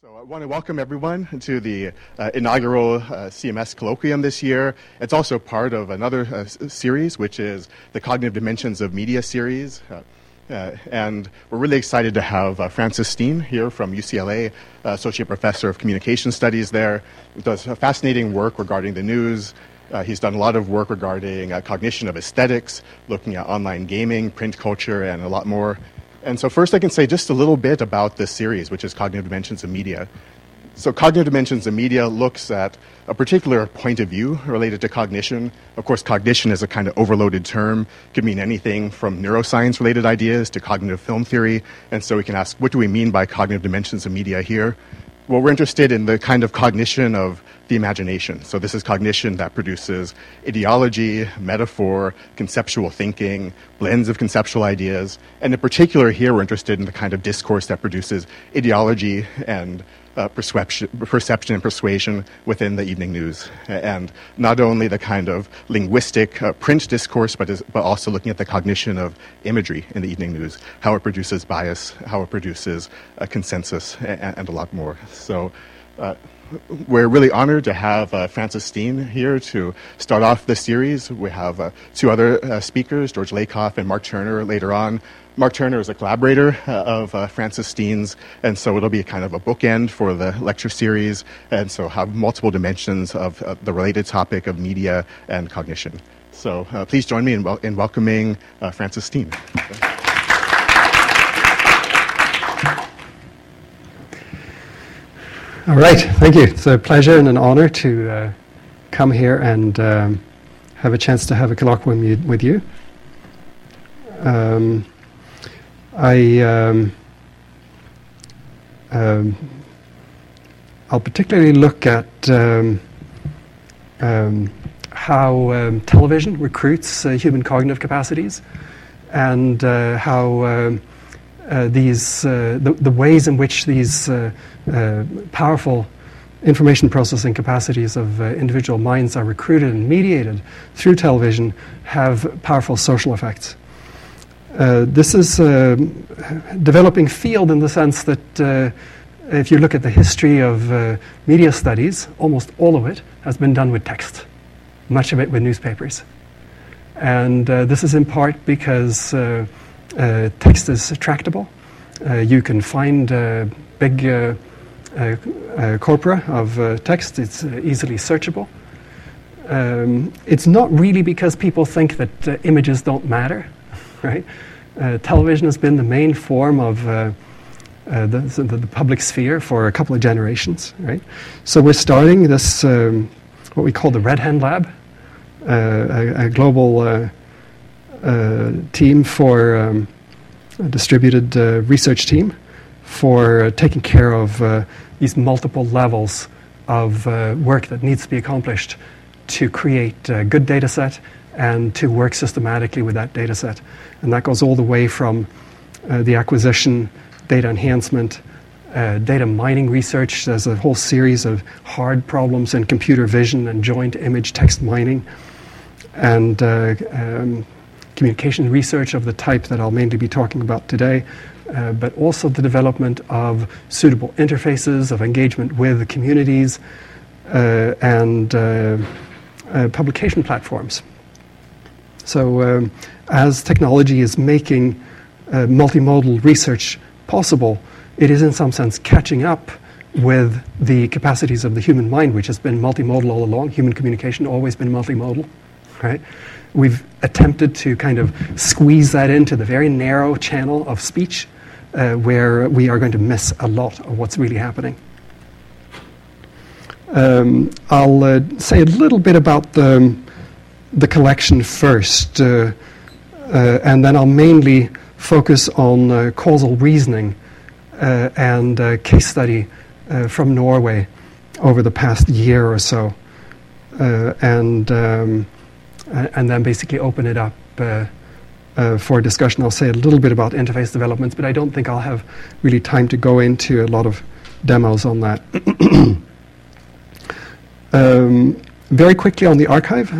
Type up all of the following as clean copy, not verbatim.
So I want to welcome everyone to the inaugural CMS colloquium this year. It's also part of another series, which is the Cognitive Dimensions of Media series. And we're really excited to have Francis Steen here from UCLA, Associate Professor of Communication Studies there. He does fascinating work regarding the news. He's done a lot of work regarding cognition of aesthetics, looking at online gaming, print culture, and a lot more. And so first I can say just a little bit about this series, which is Cognitive Dimensions of Media. So Cognitive Dimensions of Media looks at a particular point of view related to cognition. Of course, cognition is a kind of overloaded term. It could mean anything from neuroscience-related ideas to cognitive film theory. And so we can ask, what do we mean by Cognitive Dimensions of Media here? Well, we're interested in the kind of cognition of the imagination. So this is cognition that produces ideology, metaphor, conceptual thinking, blends of conceptual ideas. And in particular here, we're interested in the kind of discourse that produces ideology and perception and persuasion within the evening news. And not only the kind of linguistic print discourse, but also looking at the cognition of imagery in the evening news, how it produces bias, how it produces consensus, and a lot more. So we're really honored to have Francis Steen here to start off the series. We have two other speakers, George Lakoff and Mark Turner later on. Mark Turner is a collaborator of Francis Steen's, and so it'll be kind of a bookend for the lecture series, and so have multiple dimensions of the related topic of media and cognition. So please join me in welcoming Francis Steen. All right, thank you. It's a pleasure and an honor to come here and have a chance to have a colloquium with you. I'll particularly look at how television recruits human cognitive capacities, and how these the ways in which these powerful information processing capacities of individual minds are recruited and mediated through television have powerful social effects. This is a developing field in the sense that if you look at the history of media studies, almost all of it has been done with text, much of it with newspapers. And this is in part because text is tractable. You can find big corpora of text. It's easily searchable. It's not really because people think that images don't matter, right? Television has been the main form of the public sphere for a couple of generations, right? So we're starting this, what we call the Red Hand Lab, a global team for a distributed research team for taking care of these multiple levels of work that needs to be accomplished to create a good data set and to work systematically with that data set. And that goes all the way from the acquisition, data enhancement, data mining research. There's a whole series of hard problems in computer vision and joint image text mining, and communication research of the type that I'll mainly be talking about today, but also the development of suitable interfaces of engagement with the communities and publication platforms. So as technology is making multimodal research possible, it is in some sense catching up with the capacities of the human mind, which has been multimodal all along. Human communication always been multimodal, right? We've attempted to kind of squeeze that into the very narrow channel of speech where we are going to miss a lot of what's really happening. I'll say a little bit about the collection first, and then I'll mainly focus on causal reasoning and case study from Norway over the past year or so, and then basically open it up for discussion. I'll say a little bit about interface developments, but I don't think I'll have really time to go into a lot of demos on that. Very quickly on the archive,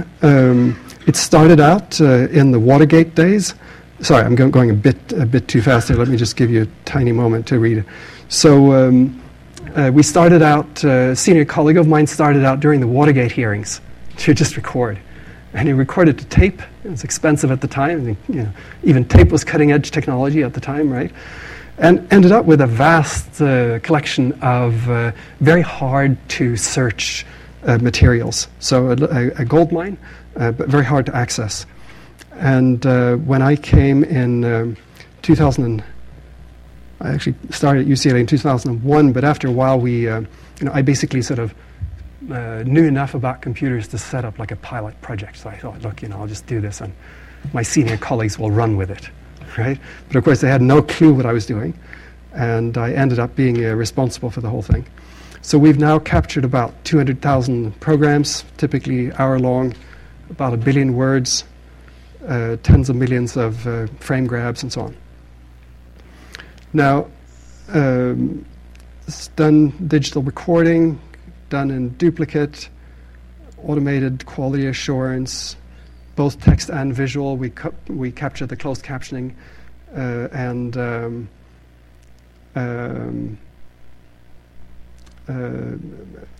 it started out in the Watergate days. Sorry, I'm going a bit too fast here. Let me just give you a tiny moment to read it. So We started out, a senior colleague of mine started out during the Watergate hearings to just record. And he recorded to tape. It was expensive at the time. You know, even tape was cutting-edge technology at the time, right? And ended up with a vast collection of very hard-to-search materials. So a gold mine, but very hard to access. And when I came in 2000, I actually started at UCLA in 2001, but after a while we, I basically sort of knew enough about computers to set up like a pilot project. So I thought, look, I'll just do this and my senior colleagues will run with it, right? But of course they had no clue what I was doing, and I ended up being responsible for the whole thing. So we've now captured about 200,000 programs, typically hour-long, about 1 billion words, tens of millions of frame grabs and so on. Now, it's done digital recording, done in duplicate, automated quality assurance, both text and visual. We capture the closed captioning and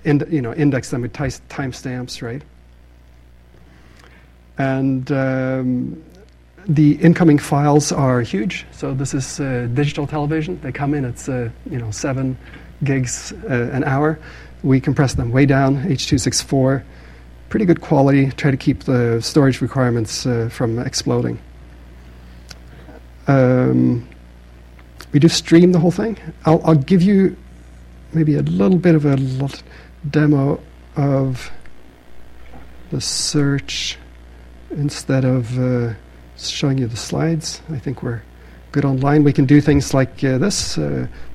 index them with timestamps, right? And the incoming files are huge. So this is digital television. They come in. It's 7 gigs an hour. We compress them way down, H.264, pretty good quality, try to keep the storage requirements from exploding. We do stream the whole thing. I'll give you maybe a little bit of a demo of the search instead of showing you the slides. I think we're good online. We can do things like this,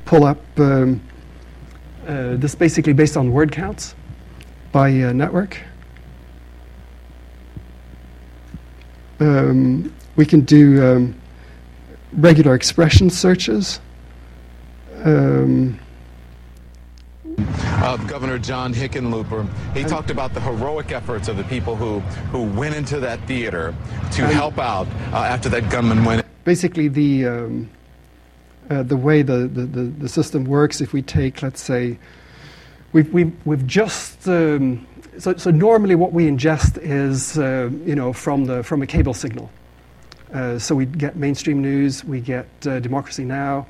pull up this basically based on word counts by network. We can do regular expression searches. Governor John Hickenlooper, he talked about the heroic efforts of the people who went into that theater to help out after that gunman went in. Basically, the way the system works, if we take, let's say, we've just so normally what we ingest is from a cable signal. So we get mainstream news, we get Democracy Now.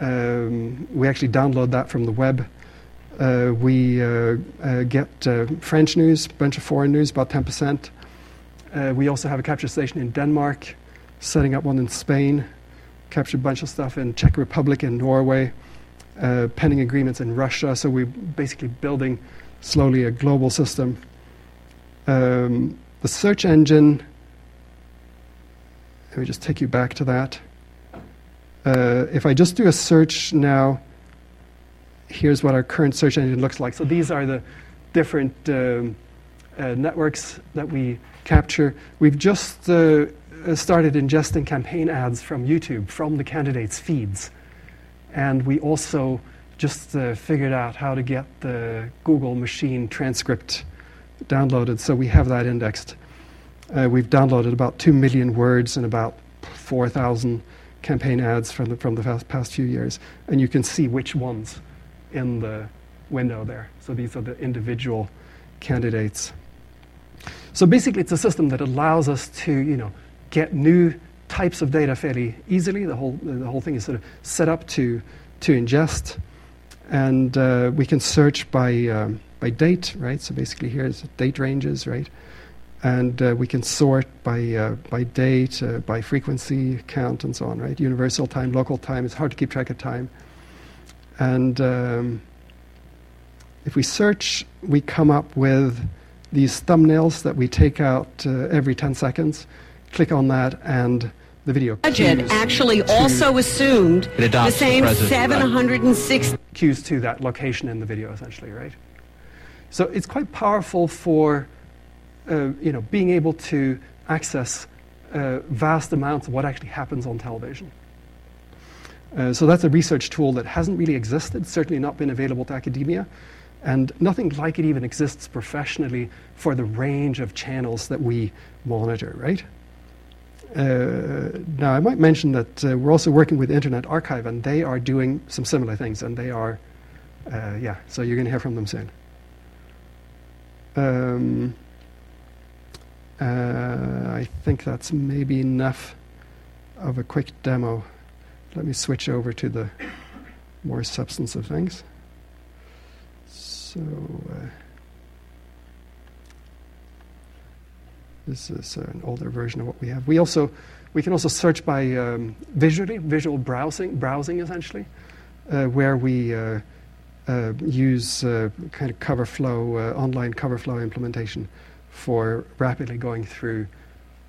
We actually download that from the web. We get French news, a bunch of foreign news, about 10%. We also have a capture station in Denmark, setting up one in Spain, capture a bunch of stuff in Czech Republic and Norway, pending agreements in Russia. So we're basically building slowly a global system. The search engine, let me just take you back to that. If I just do a search now, here's what our current search engine looks like. So these are the different networks that we capture. We've just started ingesting campaign ads from YouTube, from the candidates' feeds. And we also just figured out how to get the Google machine transcript downloaded, so we have that indexed. We've downloaded about 2 million words and about 4,000 campaign ads from the past few years. And you can see which ones in the window there. So these are the individual candidates. So basically it's a system that allows us to, get new types of data fairly easily. The whole thing is sort of set up to ingest. And we can search by date, right? So basically here's date ranges, right? And we can sort by date, by frequency, count, and so on, right? Universal time, local time. It's hard to keep track of time. And if we search, we come up with these thumbnails that we take out every 10 seconds. Click on that, and the video. Budget actually also assumed the same 706 cues to that location in the video, essentially, right? So it's quite powerful for being able to access vast amounts of what actually happens on television. So that's a research tool that hasn't really existed, certainly not been available to academia, and nothing like it even exists professionally for the range of channels that we monitor, right? Now, I might mention that we're also working with Internet Archive, and they are doing some similar things, and they are yeah, so you're going to hear from them soon. I think that's maybe enough of a quick demo. Let me switch over to the more substance of things. So this is an older version of what we have. We can also search by visual browsing essentially, where we use kind of cover flow, online cover flow implementation for rapidly going through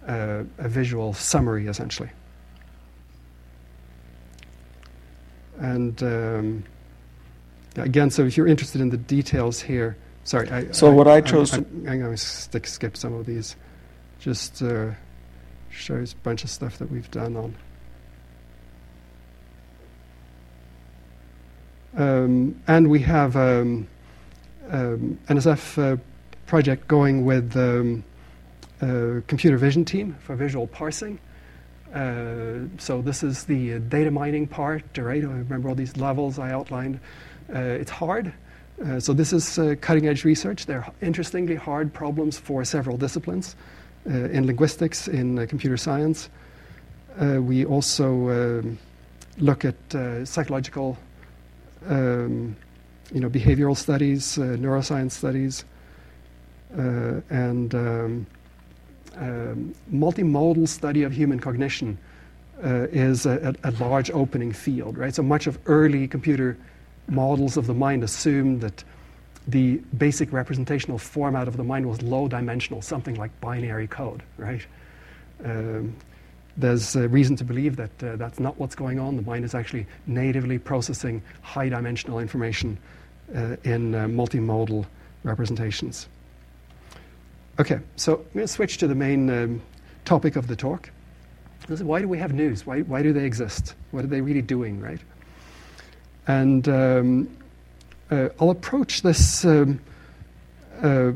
a visual summary essentially. And again, so if you're interested in the details here, sorry. I'm going to skip some of these. Just shows a bunch of stuff that we've done on. And we have NSF project going with a computer vision team for visual parsing. So this is the data mining part, right? I remember all these levels I outlined. It's hard. So this is cutting-edge research. They're interestingly hard problems for several disciplines, in linguistics, in computer science. We also look at psychological, behavioral studies, neuroscience studies, and multimodal study of human cognition is a large opening field, right? So much of early computer models of the mind assumed that the basic representational format of the mind was low-dimensional, something like binary code, right? There's reason to believe that that's not what's going on. The mind is actually natively processing high-dimensional information in multimodal representations. Okay, so I'm going to switch to the main topic of the talk. This is, why do we have news? Why do they exist? What are they really doing, right? And I'll approach this from a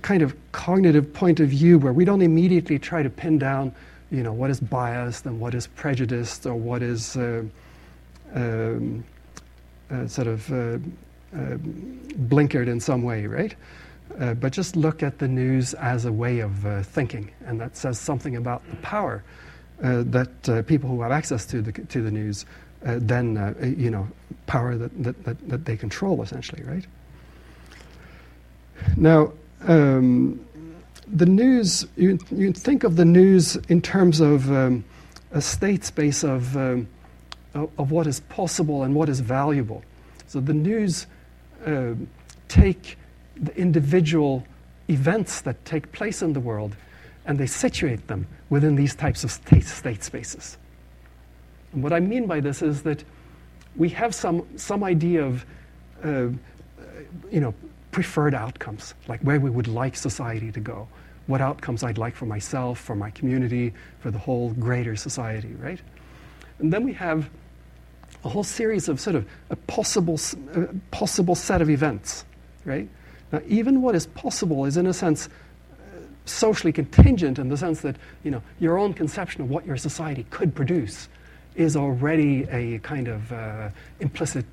kind of cognitive point of view, where we don't immediately try to pin down, what is biased and what is prejudiced, or what is sort of blinkered in some way, right? But just look at the news as a way of thinking, and that says something about the power that people who have access to the news then power that they control essentially, right? Now the news, you think of the news in terms of a state space of what is possible and what is valuable. So the news take the individual events that take place in the world, and they situate them within these types of state spaces. And what I mean by this is that we have some idea of, preferred outcomes, like where we would like society to go, what outcomes I'd like for myself, for my community, for the whole greater society, right? And then we have a whole series of sort of a possible set of events, right? Now, even what is possible is, in a sense, socially contingent, in the sense that your own conception of what your society could produce is already a kind of implicit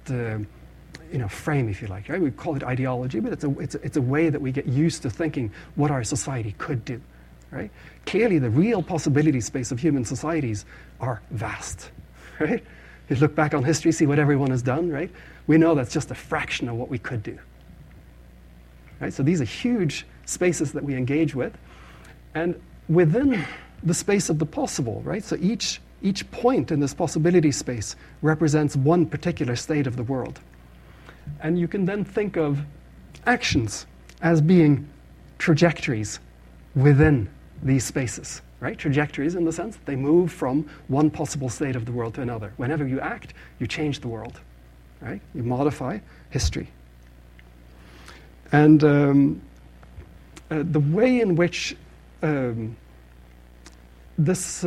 frame, if you like, right? We call it ideology, but it's a way that we get used to thinking what our society could do, right? Clearly, the real possibility space of human societies are vast, right? If you look back on history, see what everyone has done, right? We know that's just a fraction of what we could do, right? So these are huge spaces that we engage with, and within the space of the possible, right? So each point in this possibility space represents one particular state of the world, and you can then think of actions as being trajectories within these spaces, right? Trajectories in the sense that they move from one possible state of the world to another. Whenever you act, you change the world, right? You modify history, and the way in which this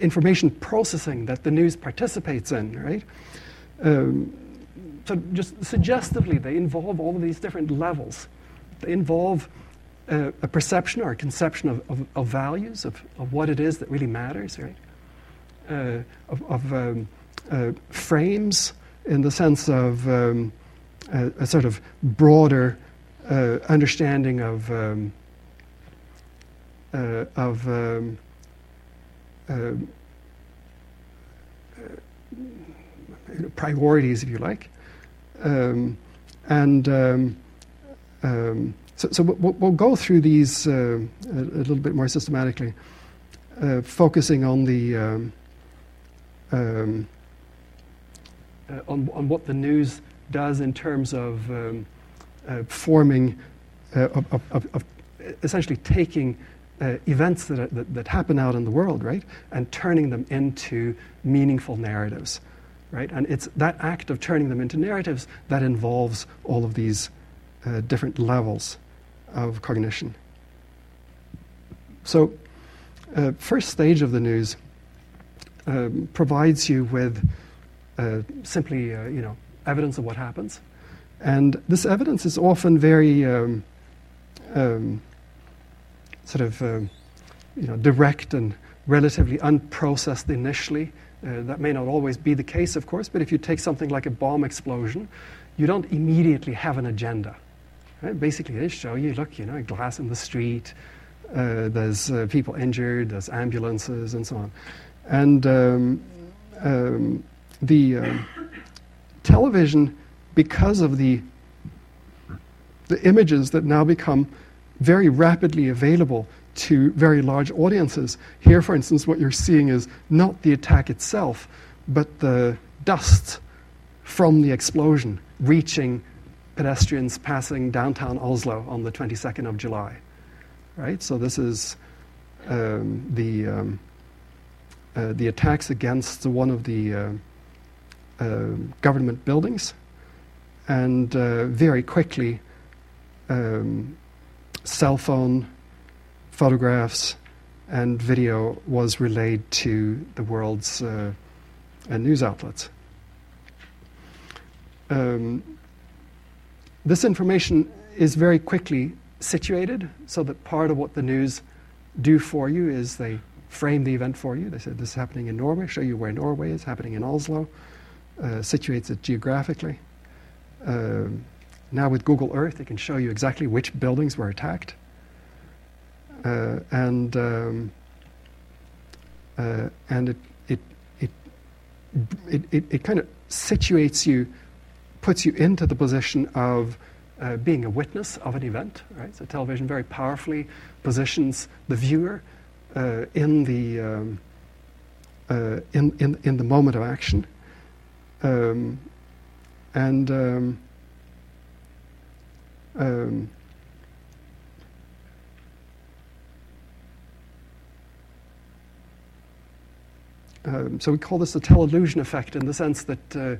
information processing that the news participates in, right? So just suggestively, they involve all of these different levels. They involve a perception or a conception of values, of what it is that really matters, right? frames in the sense of a sort of broader understanding of priorities, if you like, so we'll go through these a little bit more systematically, focusing on what the news does in terms of forming, of essentially taking events that happen out in the world, right, and turning them into meaningful narratives, right? And it's that act of turning them into narratives that involves all of these different levels of cognition. So, first stage of the news provides you with simply, evidence of what happens, and this evidence is often very direct and relatively unprocessed initially. That may not always be the case, of course, but if you take something like a bomb explosion, you don't immediately have an agenda. Right? Basically, they show you, look, glass in the street, there's people injured, there's ambulances, and so on. And the television, because of the images that now become very rapidly available to very large audiences. Here, for instance, what you're seeing is not the attack itself, but the dust from the explosion reaching pedestrians passing downtown Oslo on the 22nd of July. Right? So this is the attacks against one of the government buildings, and very quickly cell phone photographs and video was relayed to the world's news outlets. This information is very quickly situated, so that part of what the news do for you is they frame the event for you. They say, this is happening in Norway, show you where Norway is, happening in Oslo, situates it geographically. Now with Google Earth, it can show you exactly which buildings were attacked. And it kind of situates you, puts you into the position of being a witness of an event, right? So television very powerfully positions the viewer in the moment of action, so we call this the teleillusion effect, in the sense that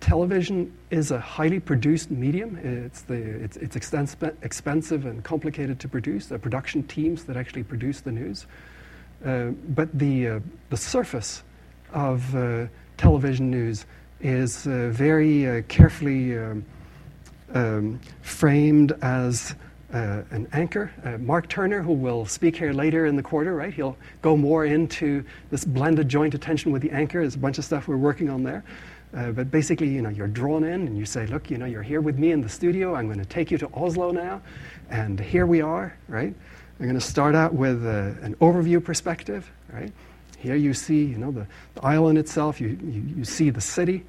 television is a highly produced medium. It's expensive and complicated to produce. There are production teams that actually produce the news, but the surface of television news is very carefully framed as an anchor. Mark Turner, who will speak here later in the quarter, right? He'll go more into this blended joint attention with the anchor. There's a bunch of stuff we're working on there. But basically, you're drawn in and you say, look, you're here with me in the studio. I'm going to take you to Oslo now. And here we are, right? I'm going to start out with an overview perspective, right? Here you see, the island itself. You see the city,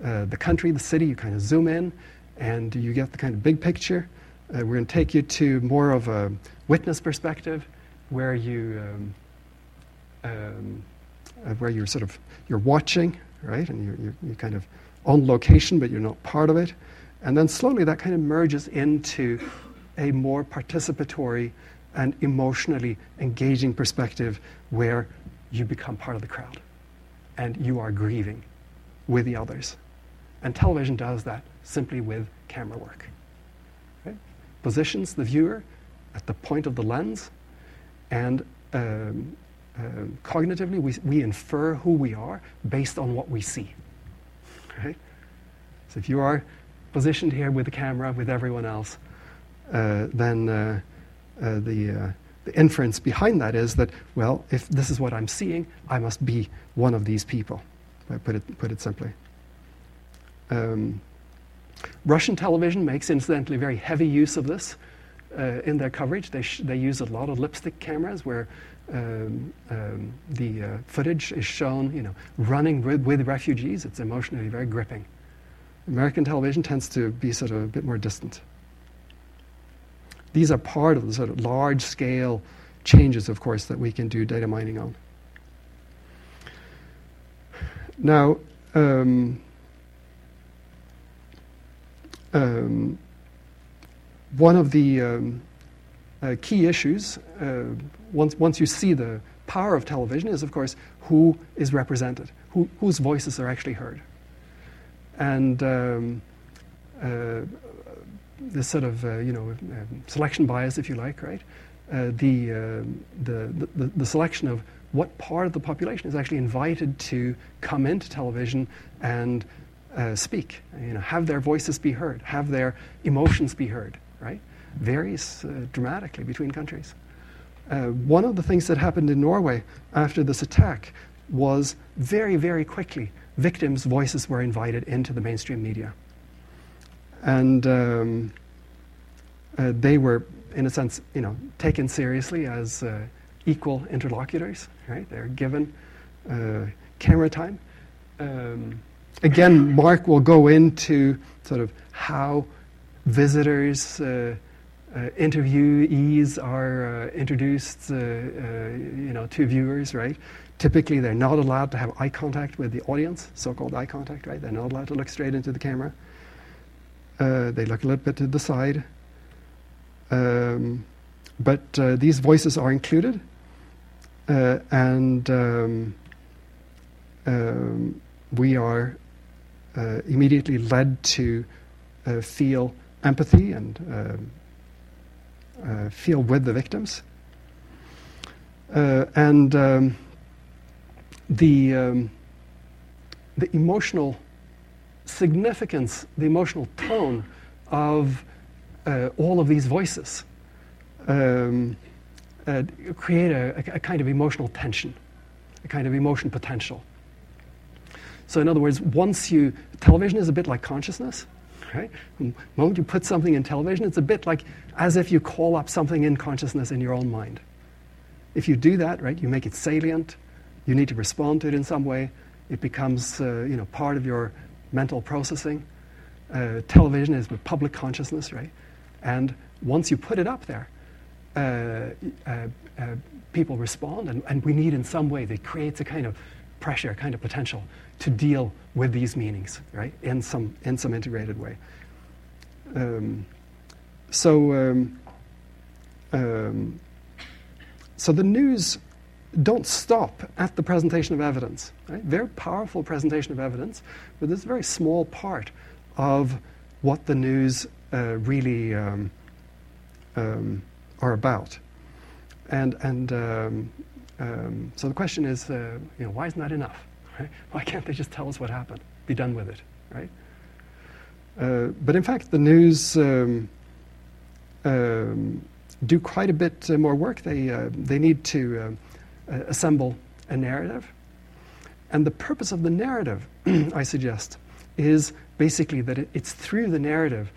the country, the city. You kind of zoom in and you get the kind of big picture. We're going to take you to more of a witness perspective, where you're sort of watching, right, and you're kind of on location, but you're not part of it. And then slowly that kind of merges into a more participatory and emotionally engaging perspective, where you become part of the crowd, and you are grieving with the others. And television does that simply with camera work. Positions the viewer at the point of the lens, and cognitively we infer who we are based on what we see. Right? So if you are positioned here with the camera, with everyone else, then the inference behind that is that, well, if this is what I'm seeing, I must be one of these people. I put it simply. Russian television makes, incidentally, very heavy use of this in their coverage. They use a lot of lipstick cameras where the footage is shown, you know, running with refugees. It's emotionally very gripping. American television tends to be sort of a bit more distant. These are part of the sort of large-scale changes, of course, that we can do data mining on. Now, one of the key issues, once you see the power of television, is, of course, who is represented, whose voices are actually heard. And this sort of, selection bias, if you like, right? The selection of what part of the population is actually invited to come into television and speak, you know, have their voices be heard, have their emotions be heard, right? Varies dramatically between countries. One of the things that happened in Norway after this attack was very, very quickly, victims' voices were invited into the mainstream media. And they were, in a sense, you know, taken seriously as equal interlocutors, right? They're given camera time. Again, Mark will go into sort of how visitors, interviewees are introduced, to viewers, right? Typically, they're not allowed to have eye contact with the audience, so-called eye contact, right? They're not allowed to look straight into the camera. They look a little bit to the side. But these voices are included. We are immediately led to feel empathy and feel with the victims. The emotional significance, the emotional tone of all of these voices create a kind of emotional tension, a kind of emotion potential. So in other words, television is a bit like consciousness, right? The moment you put something in television, it's a bit like as if you call up something in consciousness in your own mind. If you do that, right, you make it salient, you need to respond to it in some way, it becomes part of your mental processing. Television is with public consciousness, right? And once you put it up there, people respond, and we need in some way, that creates a kind of pressure, a kind of potential to deal with these meanings, right? In some integrated way. So the news don't stop at the presentation of evidence, right? Very powerful presentation of evidence, but this is a very small part of what the news really are about. So the question is, why isn't that enough? Right? Why can't they just tell us what happened? Be done with it, right? But in fact, the news do quite a bit more work. They need to assemble a narrative. And the purpose of the narrative, I suggest, is basically that it's through the narrative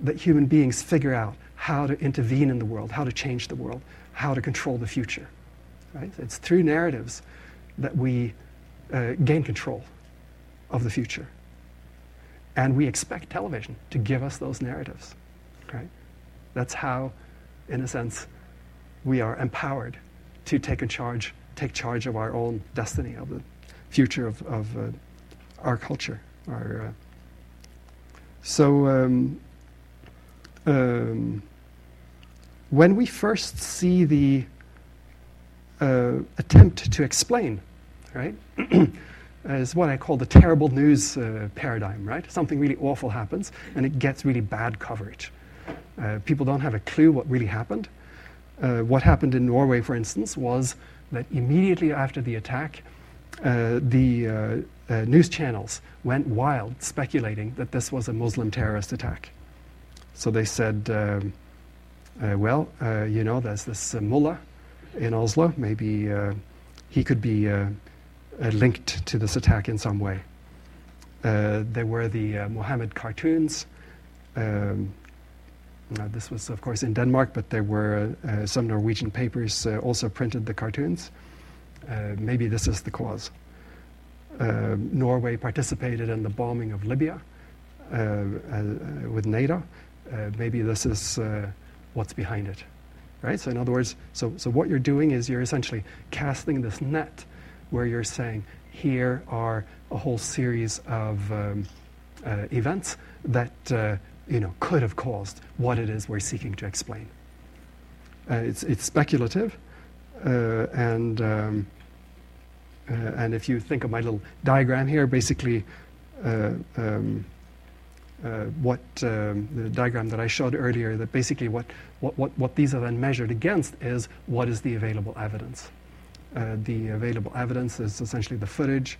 that human beings figure out how to intervene in the world, how to change the world, how to control the future. Right? It's through narratives that we gain control of the future. And we expect television to give us those narratives. Right? That's how, in a sense, we are empowered to take charge of our own destiny, of the future of our culture. When we first see the attempt to explain, right, is what I call the terrible news paradigm, right? Something really awful happens, and it gets really bad coverage. People don't have a clue what really happened. What happened in Norway, for instance, was that immediately after the attack, the news channels went wild, speculating that this was a Muslim terrorist attack. So they said, there's this mullah in Oslo. Maybe he could be linked to this attack in some way. There were the Mohammed cartoons. This was, of course, in Denmark, but there were some Norwegian papers also printed the cartoons. Maybe this is the cause. Norway participated in the bombing of Libya with NATO. Maybe this is what's behind it, right? So in other words, so what you're doing is you're essentially casting this net where you're saying, here are a whole series of events that could have caused what it is we're seeking to explain. It's speculative, and if you think of my little diagram here, basically what the diagram that I showed earlier, that basically what these are then measured against is what is the available evidence. The available evidence is essentially the footage,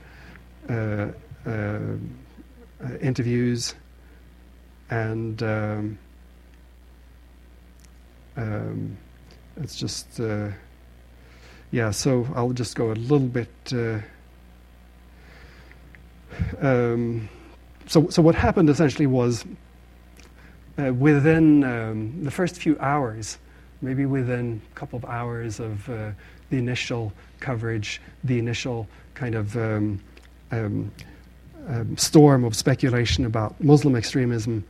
interviews, and it's just so I'll just go a little bit so what happened essentially was within the first few hours, maybe within a couple of hours of the initial coverage, the initial kind of storm of speculation about Muslim extremism.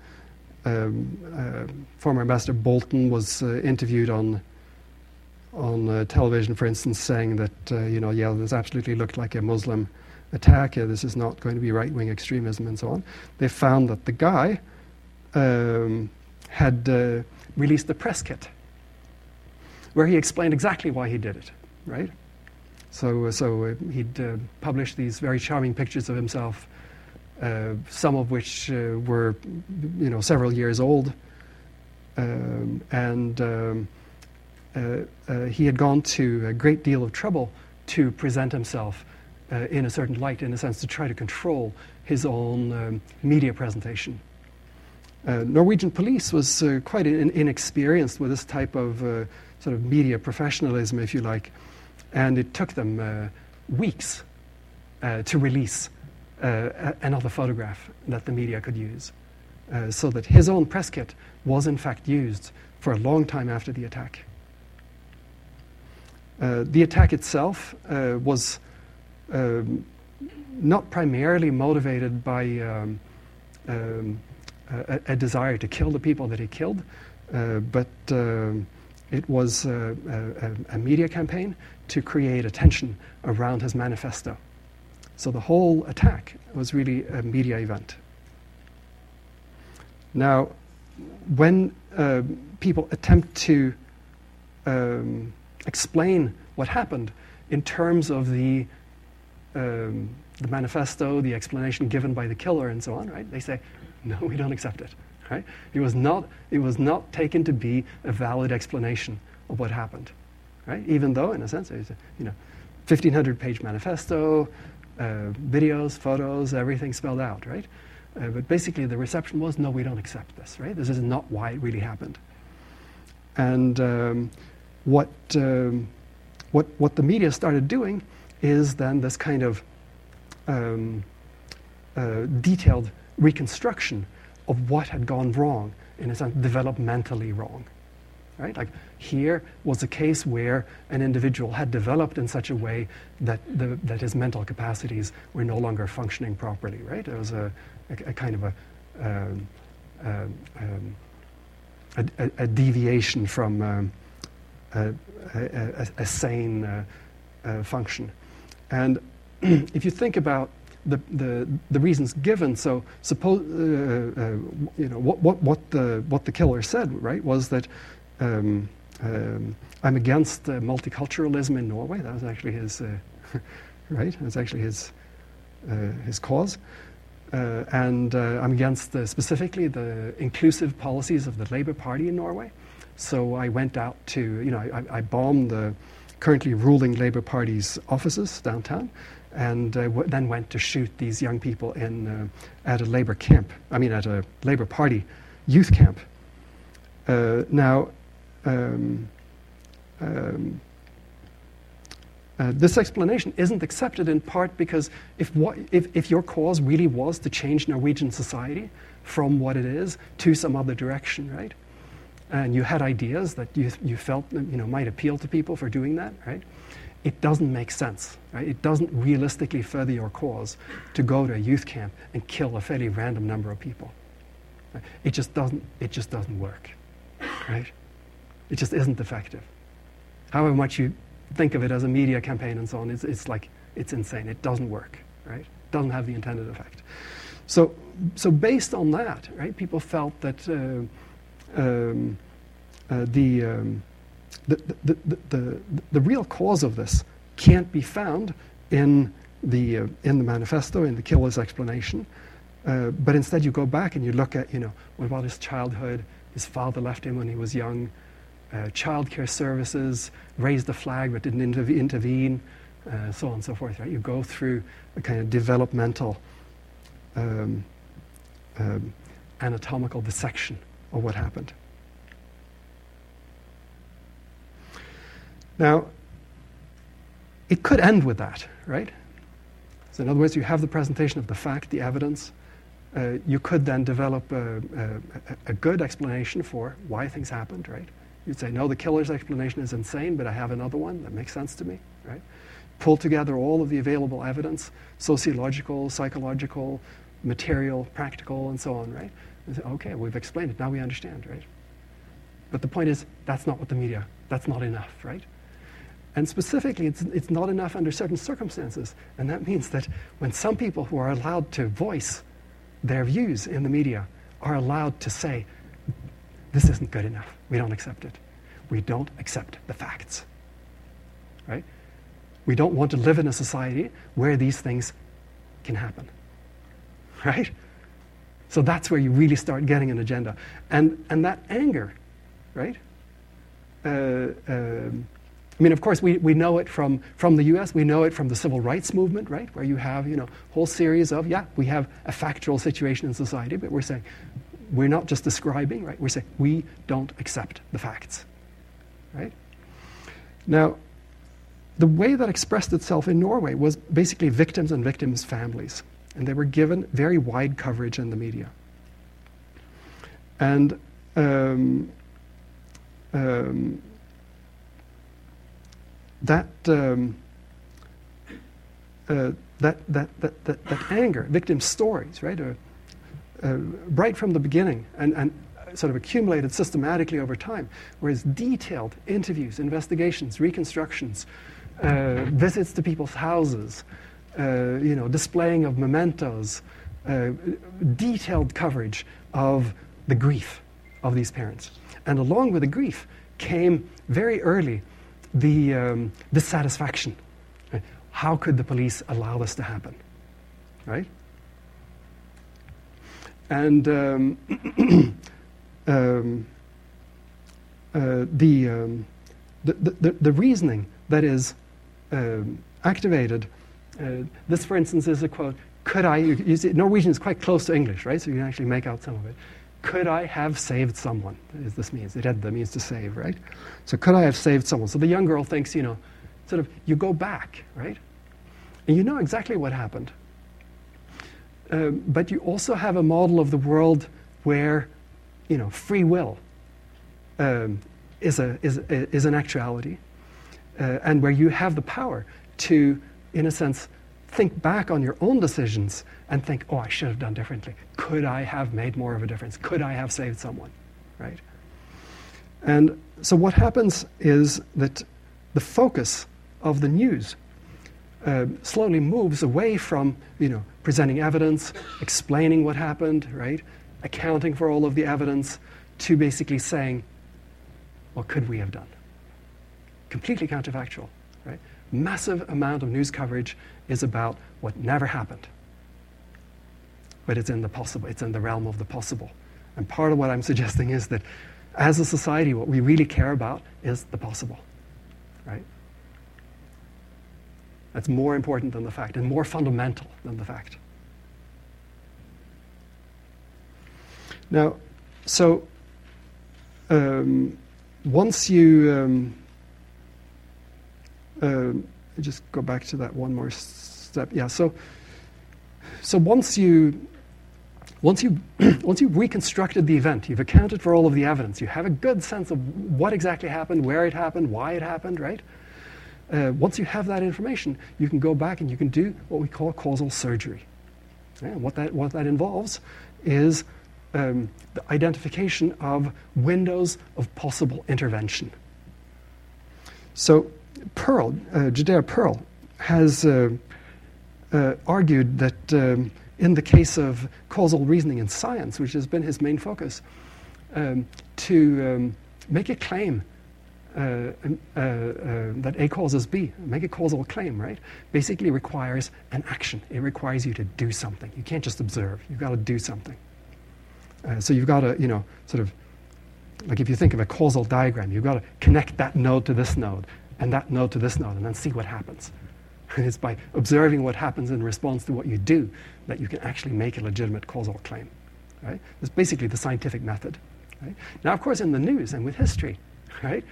Former Ambassador Bolton was interviewed on television, for instance, saying that this absolutely looked like a Muslim attack. This is not going to be right-wing extremism, and so on. They found that the guy had released a press kit where he explained exactly why he did it. Right. So he'd published these very charming pictures of himself, some of which were, several years old, and he had gone to a great deal of trouble to present himself in a certain light, in a sense, to try to control his own media presentation. Norwegian police was quite inexperienced with this type of sort of media professionalism, if you like, and it took them weeks to release another photograph that the media could use, so that his own press kit was in fact used for a long time after the attack. The attack itself was not primarily motivated by a desire to kill the people that he killed, but it was a media campaign to create attention around his manifesto. So the whole attack was really a media event. Now, when people attempt to explain what happened in terms of the manifesto, the explanation given by the killer, and so on, right? They say, "No, we don't accept it." Right? It was not taken to be a valid explanation of what happened, right? Even though, in a sense, it was a 1,500-page manifesto, videos, photos, everything spelled out, right? But basically, the reception was, "No, we don't accept this." Right? This is not why it really happened. And what the media started doing is then this kind of detailed reconstruction of what had gone wrong, in a sense, developmentally wrong, right? Like, here was a case where an individual had developed in such a way that that his mental capacities were no longer functioning properly, right? There was a kind of a deviation from a sane function. And if you think about the reasons given. So suppose what the killer said, right, was that I'm against multiculturalism in Norway. That was actually his right. That's actually his cause. And I'm against specifically the inclusive policies of the Labour Party in Norway. So I went out to I bombed the currently ruling Labour Party's offices downtown, and then went to shoot these young people at a labor camp. I mean, at a Labour Party youth camp. Now, This explanation isn't accepted in part because if your cause really was to change Norwegian society from what it is to some other direction, right? And you had ideas that you felt might appeal to people for doing that, right? It doesn't make sense, right? It doesn't realistically further your cause to go to a youth camp and kill a fairly random number of people. Right? It just doesn't work, right? It just isn't effective. However much you think of it as a media campaign and so on, it's insane. It doesn't work, right? It doesn't have the intended effect. So based on that, right, people felt that the real cause of this can't be found in the manifesto, in the killer's explanation, but instead you go back and you look at, what about his childhood? His father left him when he was young. Childcare services, raised the flag but didn't intervene, so on and so forth. Right? You go through a kind of developmental anatomical dissection of what happened. Now, it could end with that, right? So in other words, you have the presentation of the fact, the evidence. You could then develop a good explanation for why things happened, right? You'd say, no, the killer's explanation is insane, but I have another one that makes sense to me, right? Pull together all of the available evidence, sociological, psychological, material, practical, and so on, right? And say, okay, we've explained it, now we understand, right? But the point is, that's not what the media, that's not enough, right? And specifically, it's not enough under certain circumstances, and that means that when some people who are allowed to voice their views in the media are allowed to say, this isn't good enough. We don't accept it. We don't accept the facts, right? We don't want to live in a society where these things can happen, right? So that's where you really start getting an agenda. And that anger, right? I mean, of course, we know it from the US. We know it from the civil rights movement, right? Where you have, whole series of, we have a factual situation in society, but we're saying, we're not just describing, right? We're saying we don't accept the facts, right? Now, the way that expressed itself in Norway was basically victims and victims' families, and they were given very wide coverage in the media. And that anger, victim stories, right? Right from the beginning and sort of accumulated systematically over time, whereas detailed interviews, investigations, reconstructions, visits to people's houses, displaying of mementos, detailed coverage of the grief of these parents. And along with the grief came very early the dissatisfaction. Right? How could the police allow this to happen, right? And the reasoning that is activated, this, for instance, is a quote, could I, you see, Norwegian is quite close to English, right? So you can actually make out some of it. Could I have saved someone, is this means. It had the means to save, right? So could I have saved someone? So the young girl thinks, sort of, you go back, right? And you know exactly what happened. But you also have a model of the world where, free will is an actuality, and where you have the power to, in a sense, think back on your own decisions and think, oh, I should have done differently. Could I have made more of a difference? Could I have saved someone, right? And so what happens is that the focus of the news slowly moves away from, presenting evidence, explaining what happened, right? Accounting for all of the evidence to basically saying, what could we have done? Completely counterfactual, right? Massive amount of news coverage is about what never happened. But it's in the possible, it's in the realm of the possible. And part of what I'm suggesting is that as a society, what we really care about is the possible, right? That's more important than the fact and more fundamental than the fact. Now, so once you I just go back to that one more step. Yeah. So once you've reconstructed the event, you've accounted for all of the evidence, you have a good sense of what exactly happened, where it happened, why it happened, right? Once you have that information, you can go back and you can do what we call causal surgery. Yeah, and what that involves is the identification of windows of possible intervention. So Pearl, Judea Pearl, has argued that in the case of causal reasoning in science, which has been his main focus, to make a claim that A causes B, make a causal claim, right, basically requires an action. It requires you to do something. You can't just observe. You've got to do something. So you've got to, sort of, like if you think of a causal diagram, you've got to connect that node to this node and that node to this node and then see what happens. And it's by observing what happens in response to what you do that you can actually make a legitimate causal claim. Right? It's basically the scientific method. Right? Now, of course, in the news and with history, right,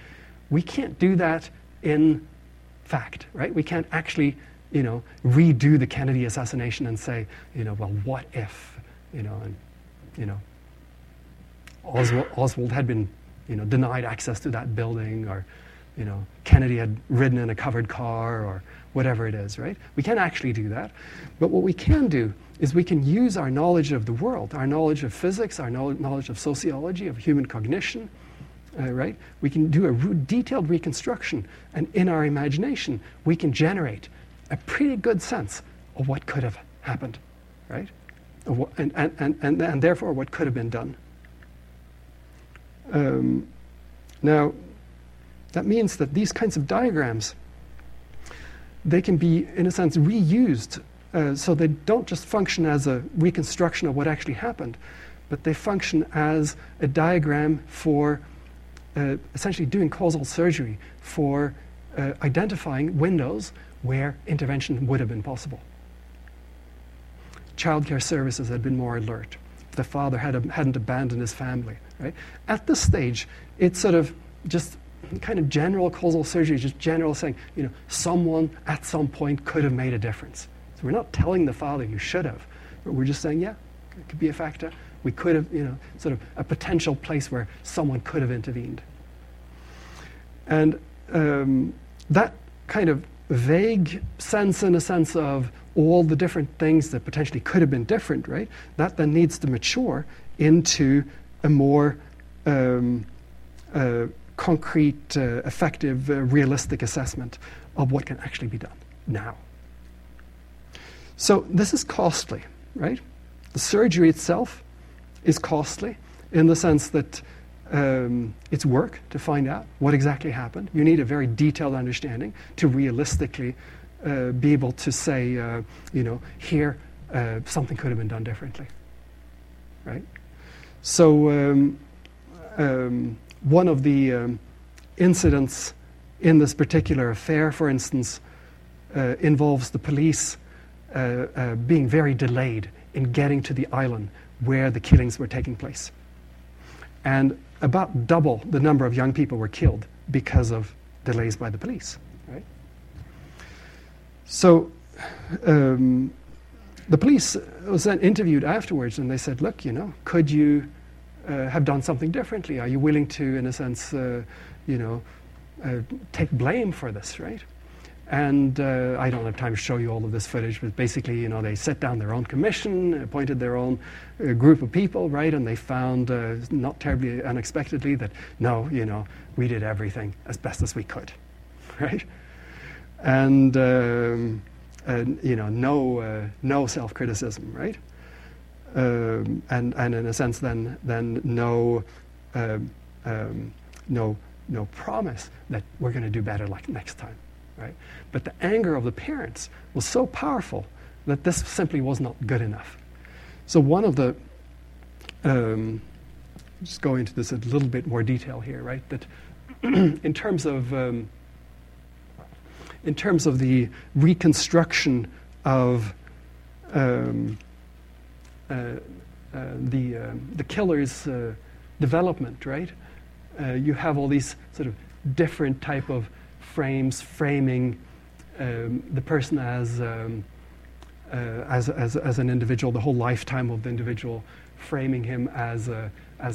we can't do that in fact. Right? We can't actually, redo the Kennedy assassination and say, well, what if, and Oswald had been, denied access to that building, or, Kennedy had ridden in a covered car, or whatever it is, right? We can't actually do that. But what we can do is we can use our knowledge of the world, our knowledge of physics, our knowledge of sociology, of human cognition, right? We can do a detailed reconstruction, and in our imagination, we can generate a pretty good sense of what could have happened, right? And therefore what could have been done. Now, that means that these kinds of diagrams, they can be, in a sense, reused, so they don't just function as a reconstruction of what actually happened, but they function as a diagram for essentially doing causal surgery for identifying windows where intervention would have been possible. Childcare services had been more alert. The father hadn't abandoned his family. Right? At this stage, it's sort of just kind of general causal surgery, just general saying, someone at some point could have made a difference. So we're not telling the father you should have, but we're just saying, yeah, it could be a factor. We could have, sort of a potential place where someone could have intervened. And that kind of vague sense, in a sense, of all the different things that potentially could have been different, right? That then needs to mature into a more concrete, effective, realistic assessment of what can actually be done now. So this is costly, right? The surgery itself is costly in the sense that it's work to find out what exactly happened. You need a very detailed understanding to realistically be able to say, here something could have been done differently, right? So one of the incidents in this particular affair, for instance, involves the police being very delayed in getting to the island where the killings were taking place. And about double the number of young people were killed because of delays by the police. Right? So the police was then interviewed afterwards, and they said, look, could you have done something differently? Are you willing to, in a sense, take blame for this, right? And I don't have time to show you all of this footage, but basically, they set down their own commission, appointed their own group of people, right? And they found, not terribly unexpectedly, that no, we did everything as best as we could, right? And no self-criticism, right? And in a sense, then no promise that we're going to do better like next time, right? But the anger of the parents was so powerful that this simply was not good enough. So one of the, just go into this a little bit more detail here, right? That in terms of the reconstruction of the killer's development, right? You have all these sort of different type of framing the person as an individual, the whole lifetime of the individual, framing him as a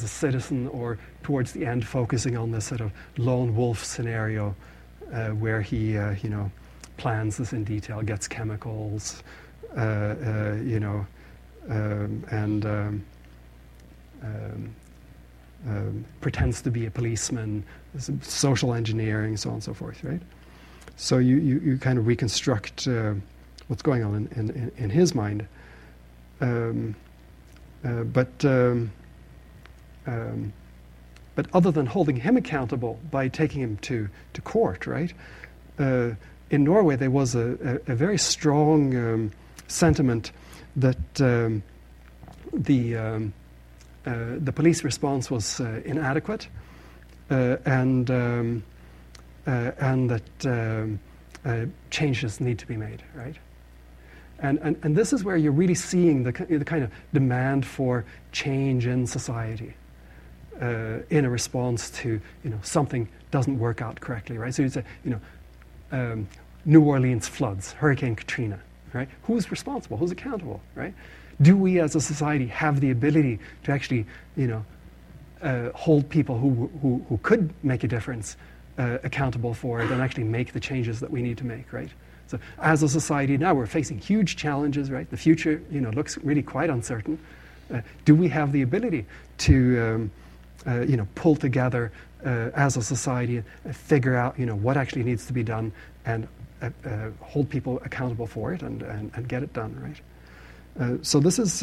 citizen, or towards the end focusing on this sort of lone wolf scenario where he plans this in detail, gets chemicals, and pretends to be a policeman, social engineering, so on and so forth, right? So you kind of reconstruct what's going on in his mind. But other than holding him accountable by taking him to court, right? In Norway, there was a very strong sentiment that the police response was inadequate, and that changes need to be made, right? And this is where you're really seeing the kind of demand for change in society in a response to, something doesn't work out correctly, right? So you'd say, New Orleans floods, Hurricane Katrina, right? Who's responsible? Who's accountable, right? Do we as a society have the ability to actually, hold people who could make a difference accountable for it and actually make the changes that we need to make, right? So as a society now, we're facing huge challenges, right? The future, looks really quite uncertain. Do we have the ability to, pull together as a society and figure out, what actually needs to be done and hold people accountable for it and get it done, right? So this is,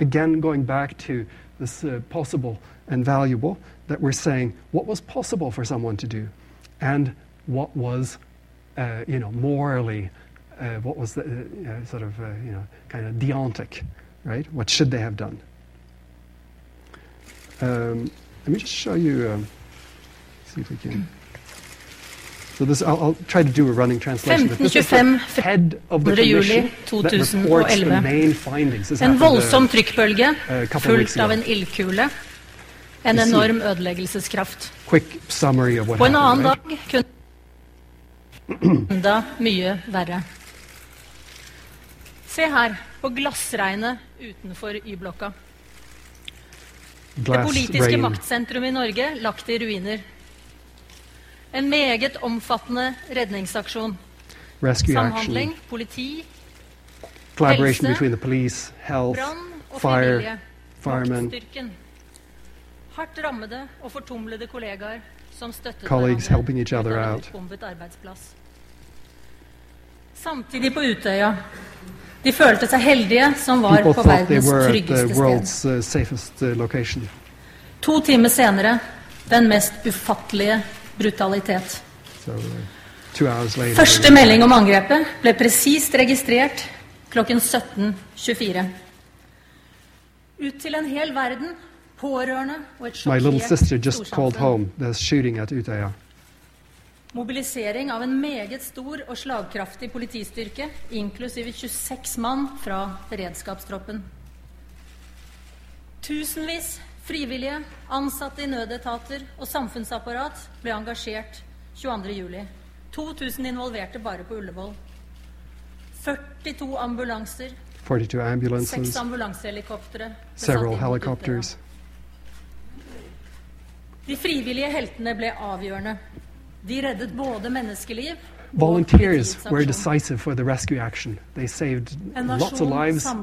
again, going back to this possible and valuable, that we're saying what was possible for someone to do and what was, morally, what was the sort of, kind of deontic, right? What should they have done? Let me just show you, see if we can. So this, I'll try to do a running translation. But this is the head of the commission that reports the main findings. This happened a couple of weeks ago. En voldsom trykkbølge, fullt av en ildkule, en enorm ødeleggelseskraft. Quick summary of what happened, right? Enda mye verre. Se her, på glassregnet utenfor Y-blokka. Det politiske maktsentrum i Norge lagt I ruiner. En meget omfattende redningsaksjon. Samhandling, politi, helse, brann og frivillige, vaktstyrken. Hardt rammede og fortumlede kollegaer som støttet hverandre utbombet arbeidsplass. Samtidig på Utøya. De følte seg heldige som var på verdens tryggeste sted. 2 timer senere, den mest ufattelige brutalitet. Første melding om angrepet ble presist registrert klokken 17:24. Ut til en hel verden, pårørende og et sjokkert storsamfunn. Mobilisering av en meget stor og slagkraftig politistyrke, inklusive 26 mann fra beredskapstroppen. Tusenvis frivillige, ansatte I nødetater og samfunnsapparat ble engasjert 22. juli. 2000 involverte bare på Ullevål. 42 ambulanser, 6 ambulansehelikoptere, several helicopters. De frivillige heltene ble avgjørende. De reddet både menneskeliv og politiaksjon. En nasjon samlet I sorg.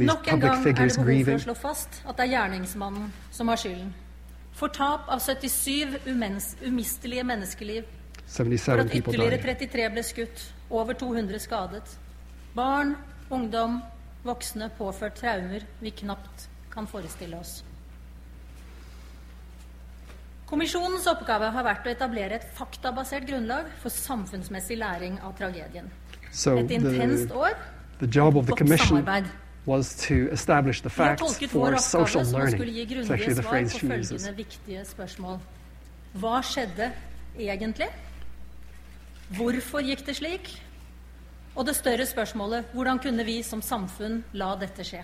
Nok en gang det behov for å slå fast at det gjerningsmannen som har skylden. For tap av 77 umistelige menneskeliv. For at ytterligere 33 ble skutt, over 200 skadet. Barn, ungdom, voksne påført traumer vi knapt kan forestille oss. Kommisjonens oppgave har vært å etablere et faktabasert grunnlag for samfunnsmessig læring av tragedien. Et intenst år og godt samarbeid. Was to establish the facts for social learning. It's actually the phrase she uses. Hva skjedde egentlig? Hvorfor gikk det slik? Og det større spørsmålet, hvordan kunne vi som samfunn la dette skje?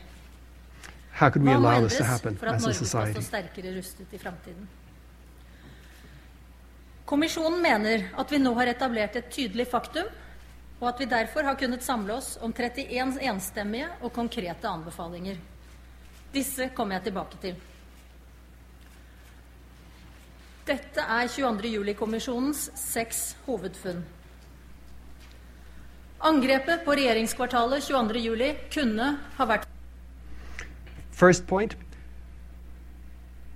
How could we allow this to happen as a society? Kommisjonen mener at vi nå har etablert et tydelig faktum, og at vi derfor har kunnet samle oss om 31 enstemmige og konkrete anbefalinger. Disse kommer jeg tilbake til. Dette er 22. juli-kommisjonens 6 hovedfunn. Angrepet på regjeringskvartalet 22. juli kunne ha vært... First point,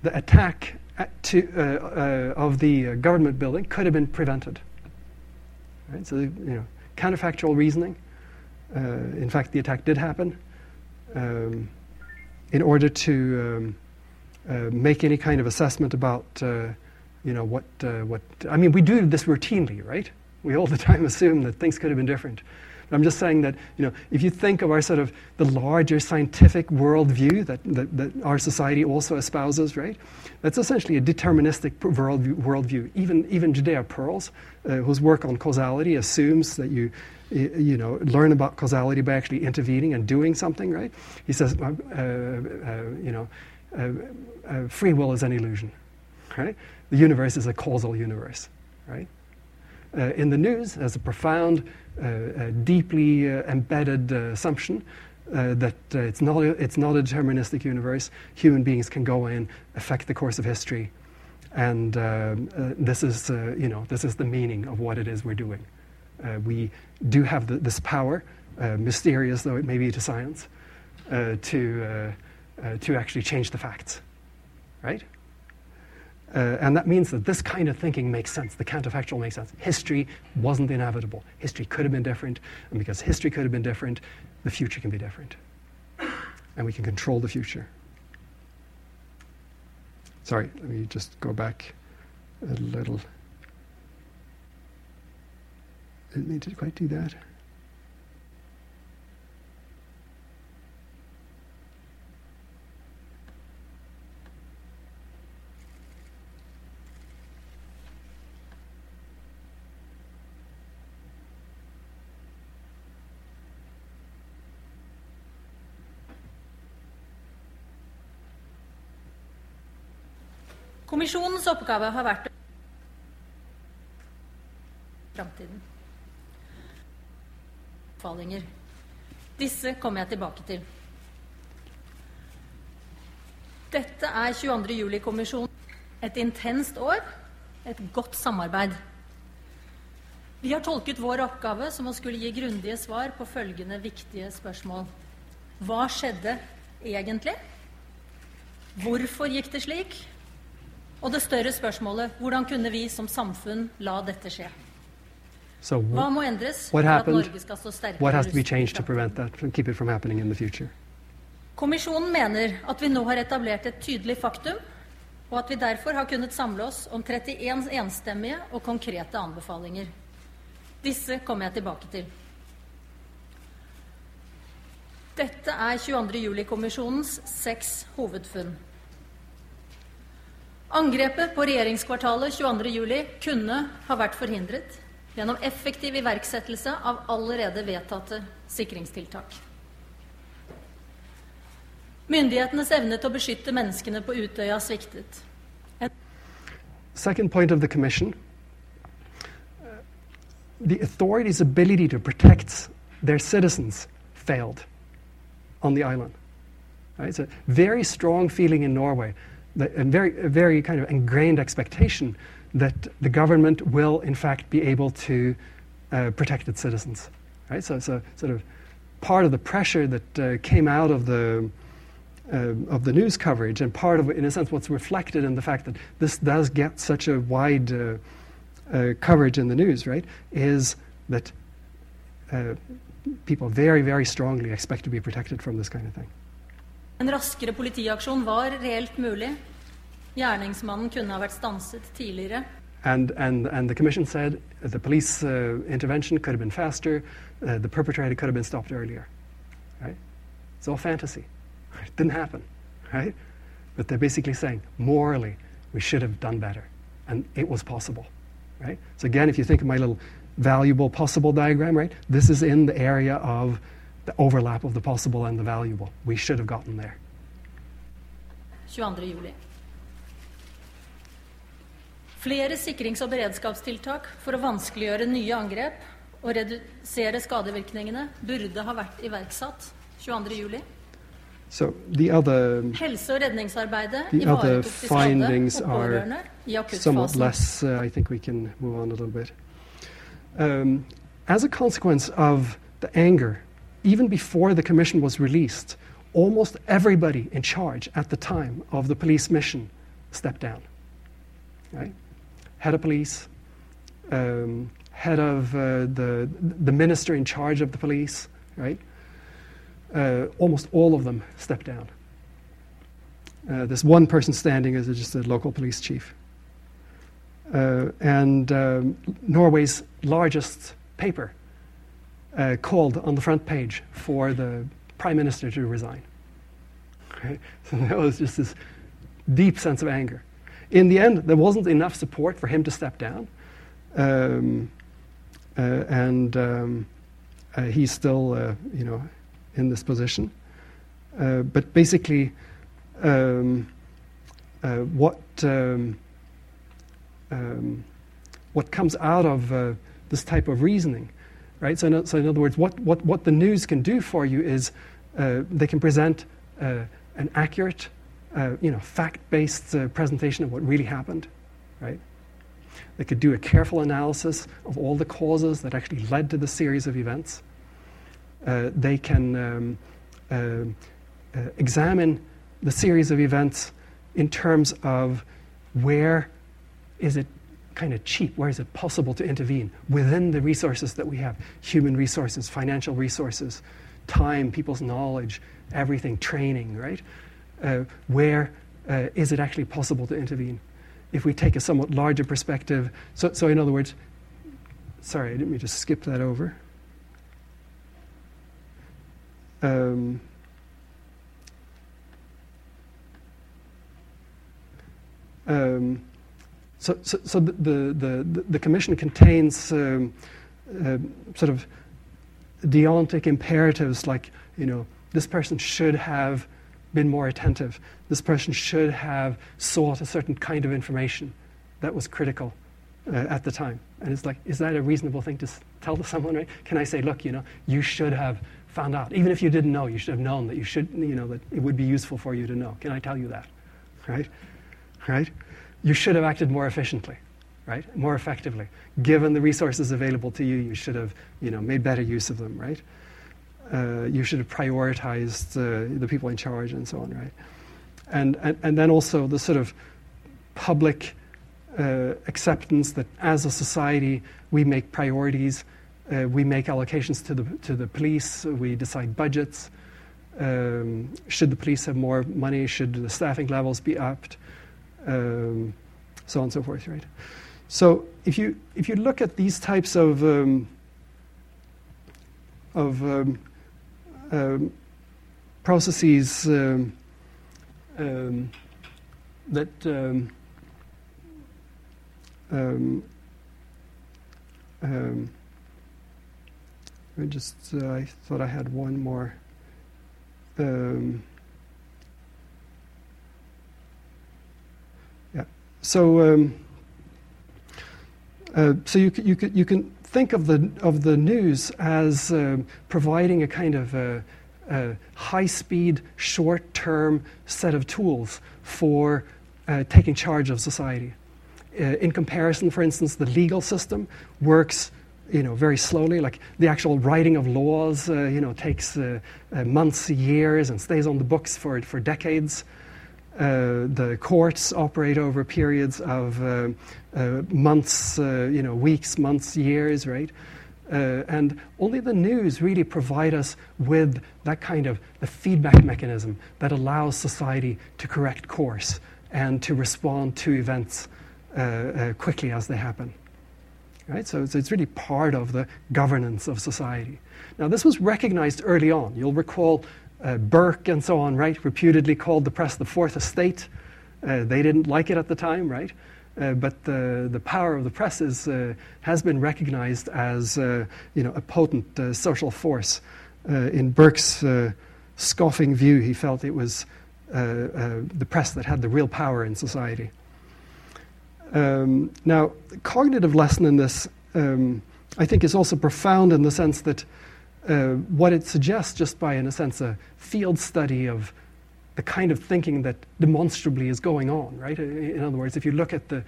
the attack of the government building could have been prevented. Right? So, counterfactual reasoning. In fact, the attack did happen. In order to make any kind of assessment about, I mean, we do this routinely, right? We all the time assume that things could have been different. I'm just saying that, if you think of our sort of the larger scientific worldview that our society also espouses, right? That's essentially a deterministic worldview. Even Judea Pearl's, whose work on causality assumes that you learn about causality by actually intervening and doing something, right? He says, free will is an illusion, right? The universe is a causal universe, right? In the news, there's a profound, deeply embedded assumption that it's not a deterministic universe. Human beings can go in, affect the course of history, and this is the meaning of what it is we're doing. We do have this power, mysterious though it may be to science, to actually change the facts, right? And that means that this kind of thinking makes sense. The counterfactual makes sense. History wasn't inevitable. History could have been different. And because history could have been different, the future can be different. And we can control the future. Sorry, let me just go back a little. Didn't need to quite do that. Kommisjonens oppgave har vært fremtiden. Anbefalinger. Disse kommer jeg tilbake til. Dette er 22. juli-kommisjonen. Et intenst år, et godt samarbeid. Vi har tolket vår oppgave som å skulle gi grundige svar på følgende viktige spørsmål. Hva skjedde egentlig? Hvorfor gikk det slik? Og det større spørsmålet, hvordan kunne vi som samfunn la dette skje? Hva må endres for at Norge skal stå sterkere? What has to be changed to prevent that, keep it from happening in the future? Kommisjonen mener at vi nå har etablert et tydelig faktum, og at vi derfor har kunnet samle oss om 31 enstemmige og konkrete anbefalinger. Disse kommer jeg tilbake til. Dette er 22. juli-kommisjonens 6 hovedfunn. Angrepet på regjeringskvartalet 22. juli kunne ha vært forhindret gjennom effektiv iverksettelse av allerede vedtatte sikringstiltak. Myndighetenes evne til å beskytte menneskene på Utøya sviktet. Second point of the commission. The authorities' ability to protect their citizens failed on the island. Right? It's a very strong feeling in Norway. A very kind of ingrained expectation that the government will, in fact, be able to protect its citizens. Right? So it's a sort of part of the pressure that came out of the news coverage, and part of, in a sense, what's reflected in the fact that this does get such a wide coverage in the news, right, is that people very, very strongly expect to be protected from this kind of thing. En raskere politiaksjon var reelt mulig. Gjerningsmannen kunne ha vært stanset tidligere. And the commission said the police intervention could have been faster, the perpetrator could have been stopped earlier. Right? It's all fantasy. It didn't happen, right? But they're basically saying, morally, we should have done better. And it was possible, right? So again, if you think of my little valuable possible diagram, right? This is in the area of the overlap of the possible and the valuable. We should have gotten there, 22. juli. Flere sikrings- og beredskapstiltak for å vanskeliggjøre nye angrep og redusere skadevirkningene burde ha vært iverksatt 22. juli. So the other, findings are somewhat less. I think we can move on a little bit. As a consequence of the anger, even before the commission was released, almost everybody in charge at the time of the police mission stepped down. Right? Head of police, head of the minister in charge of the police, right? Almost all of them stepped down. This one person standing is just the local police chief. And Norway's largest paper called on the front page for the prime minister to resign. Okay? So there was just this deep sense of anger. In the end, there wasn't enough support for him to step down. He's still, in this position. But basically, what comes out of this type of reasoning, right? So in other words, what the news can do for you is they can present an accurate, fact-based presentation of what really happened, right? They could do a careful analysis of all the causes that actually led to the series of events. They can examine the series of events in terms of where is it kind of cheap, where is it possible to intervene within the resources that we have, human resources, financial resources, time, people's knowledge, everything, training, right? Where is it actually possible to intervene? If we take a somewhat larger perspective, so in other words, sorry, let me just skip that over. So the commission contains sort of deontic imperatives like, this person should have been more attentive. This person should have sought a certain kind of information that was critical at the time. And it's like, is that a reasonable thing to tell to someone, right? Can I say, look, you should have found out. Even if you didn't know, you should have known that you should, that it would be useful for you to know. Can I tell you that? Right? You should have acted more efficiently, right? More effectively. Given the resources available to you, you should have, made better use of them, right? You should have prioritized the people in charge and so on, right? And then also the sort of public acceptance that as a society we make priorities. We make allocations to the police. We decide budgets. Should the police have more money? Should the staffing levels be upped? So on and so forth, right? So if you look at these types of processes that. I thought I had one more. So you can think of the news as providing a kind of a high-speed, short-term set of tools for taking charge of society. In comparison, for instance, the legal system works. Very slowly, like the actual writing of laws, takes months, years, and stays on the books for decades. The courts operate over periods of months, weeks, months, years, right? And only the news really provide us with that kind of the feedback mechanism that allows society to correct course and to respond to events quickly as they happen. Right? So it's really part of the governance of society. Now, this was recognized early on. You'll recall Burke and so on, right, reputedly called the press the Fourth Estate. They didn't like it at the time, right? But the power of the press has been recognized as a potent social force. In Burke's scoffing view, he felt it was the press that had the real power in society. Now, the cognitive lesson in this, I think, is also profound in the sense that what it suggests, just by, in a sense, a field study of the kind of thinking that demonstrably is going on, right? In other words, if you look at the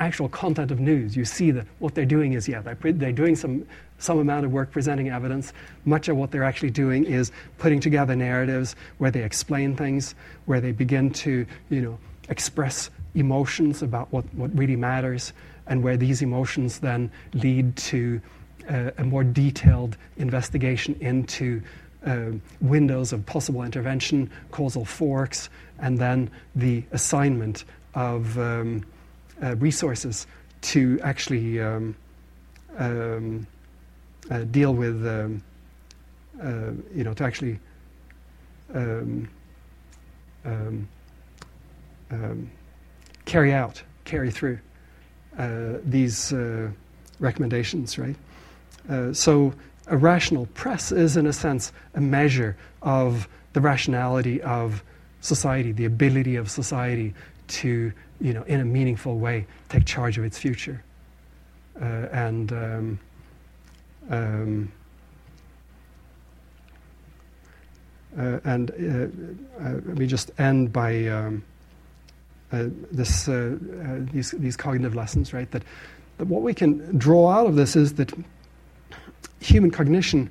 actual content of news, you see that what they're doing is, they're doing some amount of work presenting evidence. Much of what they're actually doing is putting together narratives where they explain things, where they begin to, express emotions about what really matters, and where these emotions then lead to a more detailed investigation into windows of possible intervention, causal forks, and then the assignment of resources to actually deal with, to actually carry through these recommendations, right? So a rational press is, in a sense, a measure of the rationality of society, the ability of society to, in a meaningful way, take charge of its future. Let me just end by these cognitive lessons, right? That what we can draw out of this is that human cognition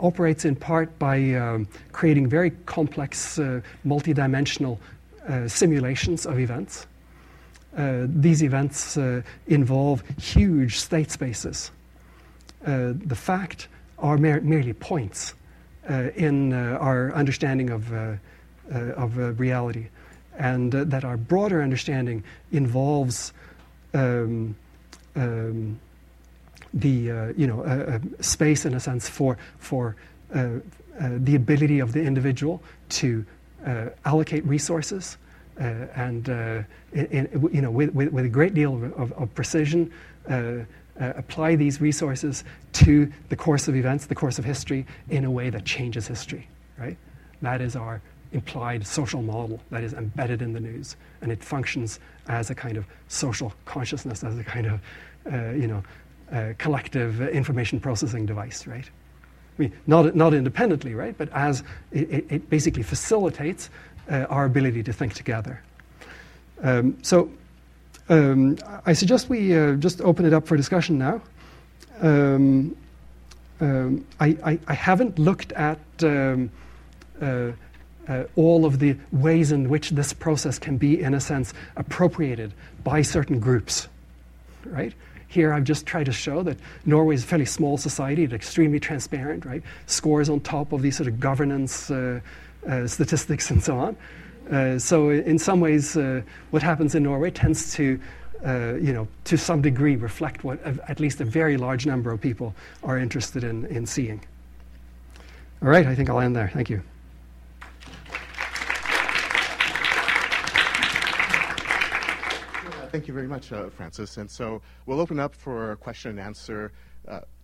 operates in part by creating very complex, multidimensional simulations of events. These events involve huge state spaces. The fact are merely points in our understanding of reality, and that our broader understanding involves a space, in a sense, for the ability of the individual to allocate resources and with a great deal of precision, apply these resources to the course of events, the course of history, in a way that changes history, right? That is our implied social model that is embedded in the news, and it functions as a kind of social consciousness, as a kind of, collective information processing device, right? I mean, not independently, right? But as it basically facilitates our ability to think together. So I suggest we just open it up for discussion now. I haven't looked at all of the ways in which this process can be, in a sense, appropriated by certain groups, right? Here I've just tried to show that Norway is a fairly small society, it's extremely transparent, right? Scores on top of these sort of governance statistics and so on. So in some ways, what happens in Norway tends to, to some degree reflect what at least a very large number of people are interested in seeing. All right, I think I'll end there. Thank you. Thank you very much, Francis. And so we'll open up for question and answer.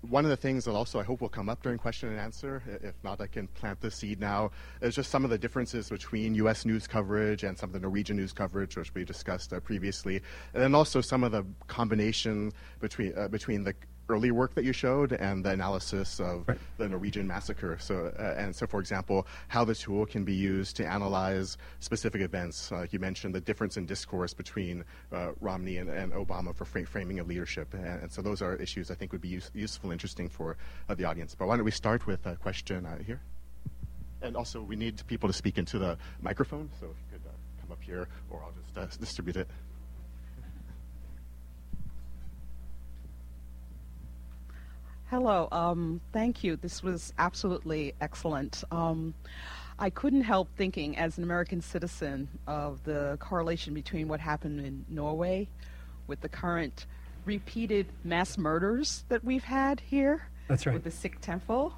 One of the things that also I hope will come up during question and answer, if not, I can plant the seed now, is just some of the differences between U.S. news coverage and some of the Norwegian news coverage, which we discussed previously, and then also some of the combination between the early work that you showed and the analysis of right. The Norwegian massacre. So, for example, how the tool can be used to analyze specific events. You mentioned the difference in discourse between Romney and Obama for framing of leadership. And so those are issues I think would be useful, interesting for the audience. But why don't we start with a question here? And also, we need people to speak into the microphone. So if you could come up here, or I'll just distribute it. Hello, thank you. This was absolutely excellent. I couldn't help thinking, as an American citizen, of the correlation between what happened in Norway with the current repeated mass murders that we've had here. That's right. With the Sikh temple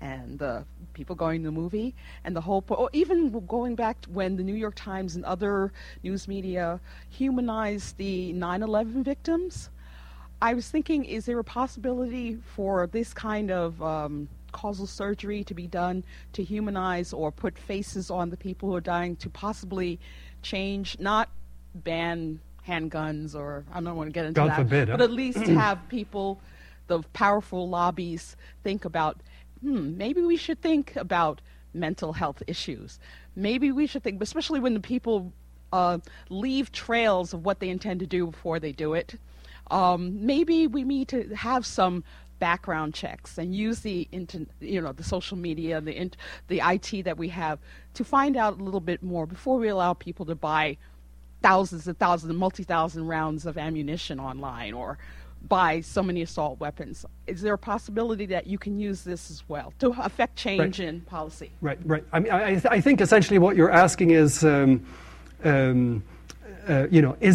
and the people going to the movie and the whole, or even going back to when the New York Times and other news media humanized the 9/11 victims. I was thinking, is there a possibility for this kind of causal surgery to be done to humanize or put faces on the people who are dying, to possibly change, not ban handguns, or I don't want to get into that, but at least have people, the powerful lobbies, think about, maybe we should think about mental health issues. Maybe we should think, especially when the people leave trails of what they intend to do before they do it. Maybe we need to have some background checks and use the the social media, the IT that we have to find out a little bit more before we allow people to buy thousands and multi-thousand rounds of ammunition online, or buy so many assault weapons. Is there a possibility that you can use this as well to affect change in policy? Right. I mean, I think essentially what you're asking is, is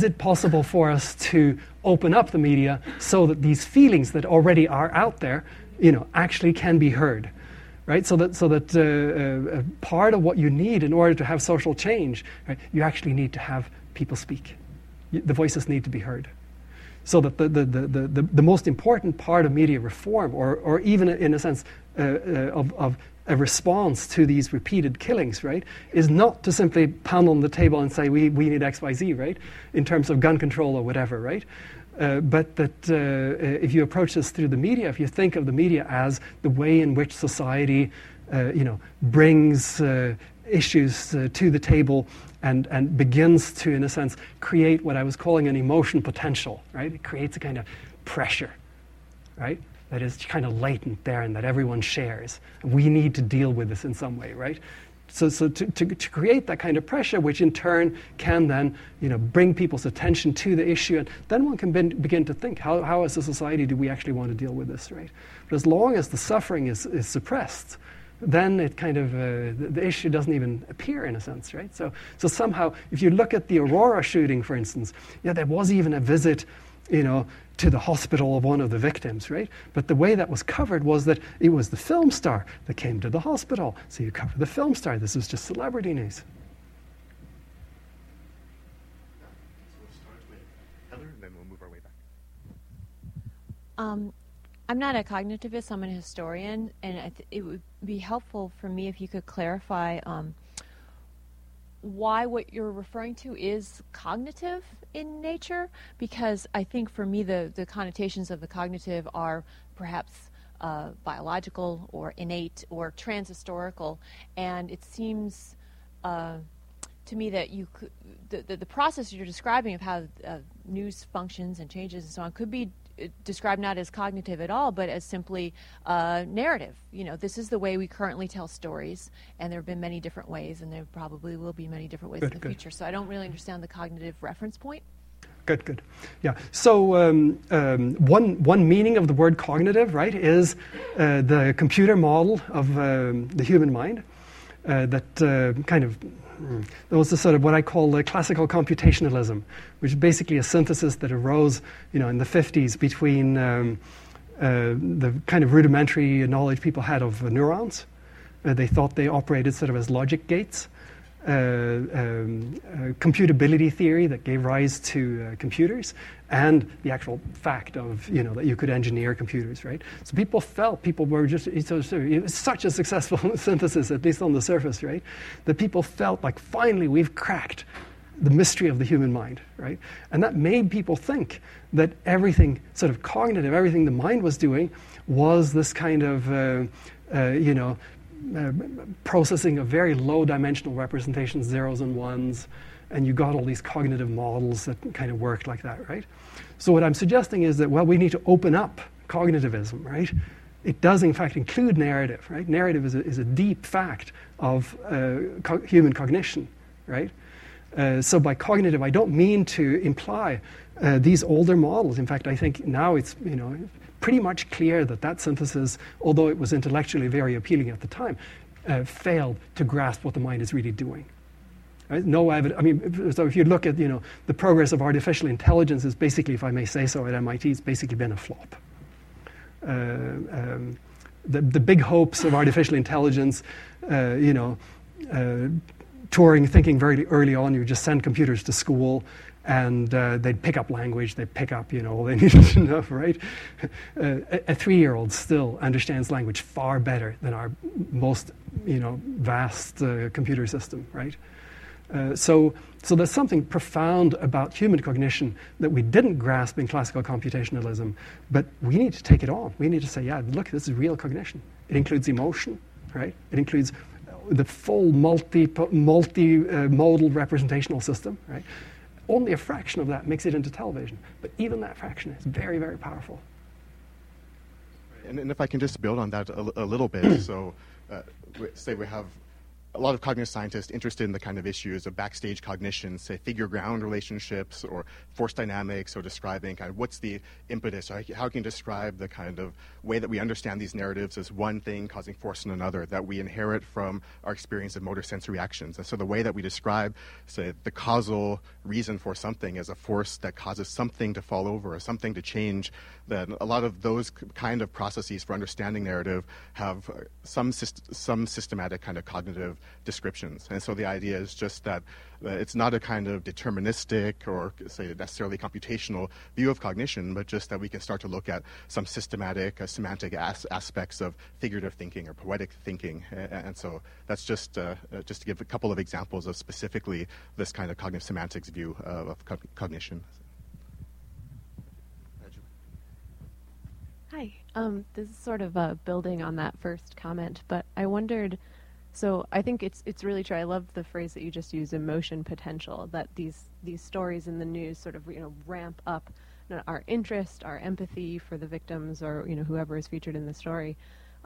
it possible for us to open up the media so that these feelings that already are out there, actually can be heard, right? So that part of what you need in order to have social change, right, you actually need to have people speak. The voices need to be heard. So that the most important part of media reform, or even in a sense of a response to these repeated killings, right, is not to simply pound on the table and say we need XYZ, right, in terms of gun control or whatever, right, but that if you approach this through the media, if you think of the media as the way in which society, brings issues to the table. And begins to, in a sense, create what I was calling an emotion potential, right? It creates a kind of pressure, right, that is kind of latent there and that everyone shares. We need to deal with this in some way, right? So to create that kind of pressure, which in turn can then, bring people's attention to the issue, and then one can begin to think, how as a society do we actually want to deal with this, right? But as long as the suffering is suppressed, then it kind of, the issue doesn't even appear in a sense, right? So somehow, if you look at the Aurora shooting, for instance, there was even a visit, to the hospital of one of the victims, right? But the way that was covered was that it was the film star that came to the hospital. So you cover the film star. This is just celebrity news. I'm not a cognitivist, I'm a historian, and it would be helpful for me if you could clarify why what you're referring to is cognitive in nature, because I think for me the connotations of the cognitive are perhaps biological or innate or transhistorical, and it seems to me that the process you're describing of how news functions and changes and so on could be described not as cognitive at all, but as simply narrative. This is the way we currently tell stories, and there have been many different ways, and there probably will be many different ways in the future. So I don't really understand the cognitive reference point. Good. Yeah. So one meaning of the word cognitive, right, is the computer model of the human mind that was the sort of what I call the classical computationalism, which is basically a synthesis that arose, in the 50s between the kind of rudimentary knowledge people had of neurons. They thought they operated sort of as logic gates. Computability theory that gave rise to computers, and the actual fact of that you could engineer computers, right? So people were just it was such a successful synthesis, at least on the surface, right? That people felt like finally we've cracked the mystery of the human mind, right? And that made people think that everything sort of cognitive, everything the mind was doing, was this kind of processing of very low dimensional representations, zeros and ones, and you got all these cognitive models that kind of worked like that, right? So what I'm suggesting is that, we need to open up cognitivism, right? It does in fact include narrative, right? Narrative is a deep fact of human cognition, right? So by cognitive, I don't mean to imply these older models. In fact, I think now it's, pretty much clear that synthesis, although it was intellectually very appealing at the time, failed to grasp what the mind is really doing. Right? So if you look at, the progress of artificial intelligence is basically, if I may say so, at MIT, it's basically been a flop. The big hopes of artificial intelligence, Turing thinking very early on. You just send computers to school, and they'd pick up language. They'd pick up, you know, all they needed to know, right? A three-year-old still understands language far better than our most, you know, vast computer system, right? So there's something profound about human cognition that we didn't grasp in classical computationalism, but we need to take it on. We need to say, yeah, look, this is real cognition. It includes emotion, right? It includes the full multi-modal representational system, right? Only a fraction of that makes it into television, but even that fraction is very, very powerful. And if I can just build on that a little bit, so say we have a lot of cognitive scientists interested in the kind of issues of backstage cognition, say figure-ground relationships or force dynamics, or describing kind of what's the impetus, or how can you describe the kind of way that we understand these narratives as one thing causing force in another that we inherit from our experience of motor sensory actions. And so the way that we describe, say, the causal reason for something as a force that causes something to fall over or something to change, then a lot of those kind of processes for understanding narrative have some systematic kind of cognitive descriptions. And so the idea is just that it's not a kind of deterministic or, say, necessarily computational view of cognition, but just that we can start to look at some systematic, semantic aspects of figurative thinking or poetic thinking. And so that's just to give a couple of examples of specifically this kind of cognitive semantics view of cognition. Hi. This is sort of building on that first comment, but I wondered, so I think it's really true. I love the phrase that you just used, emotion potential, that these stories in the news sort of, you know, ramp up our interest, our empathy for the victims or, you know, whoever is featured in the story.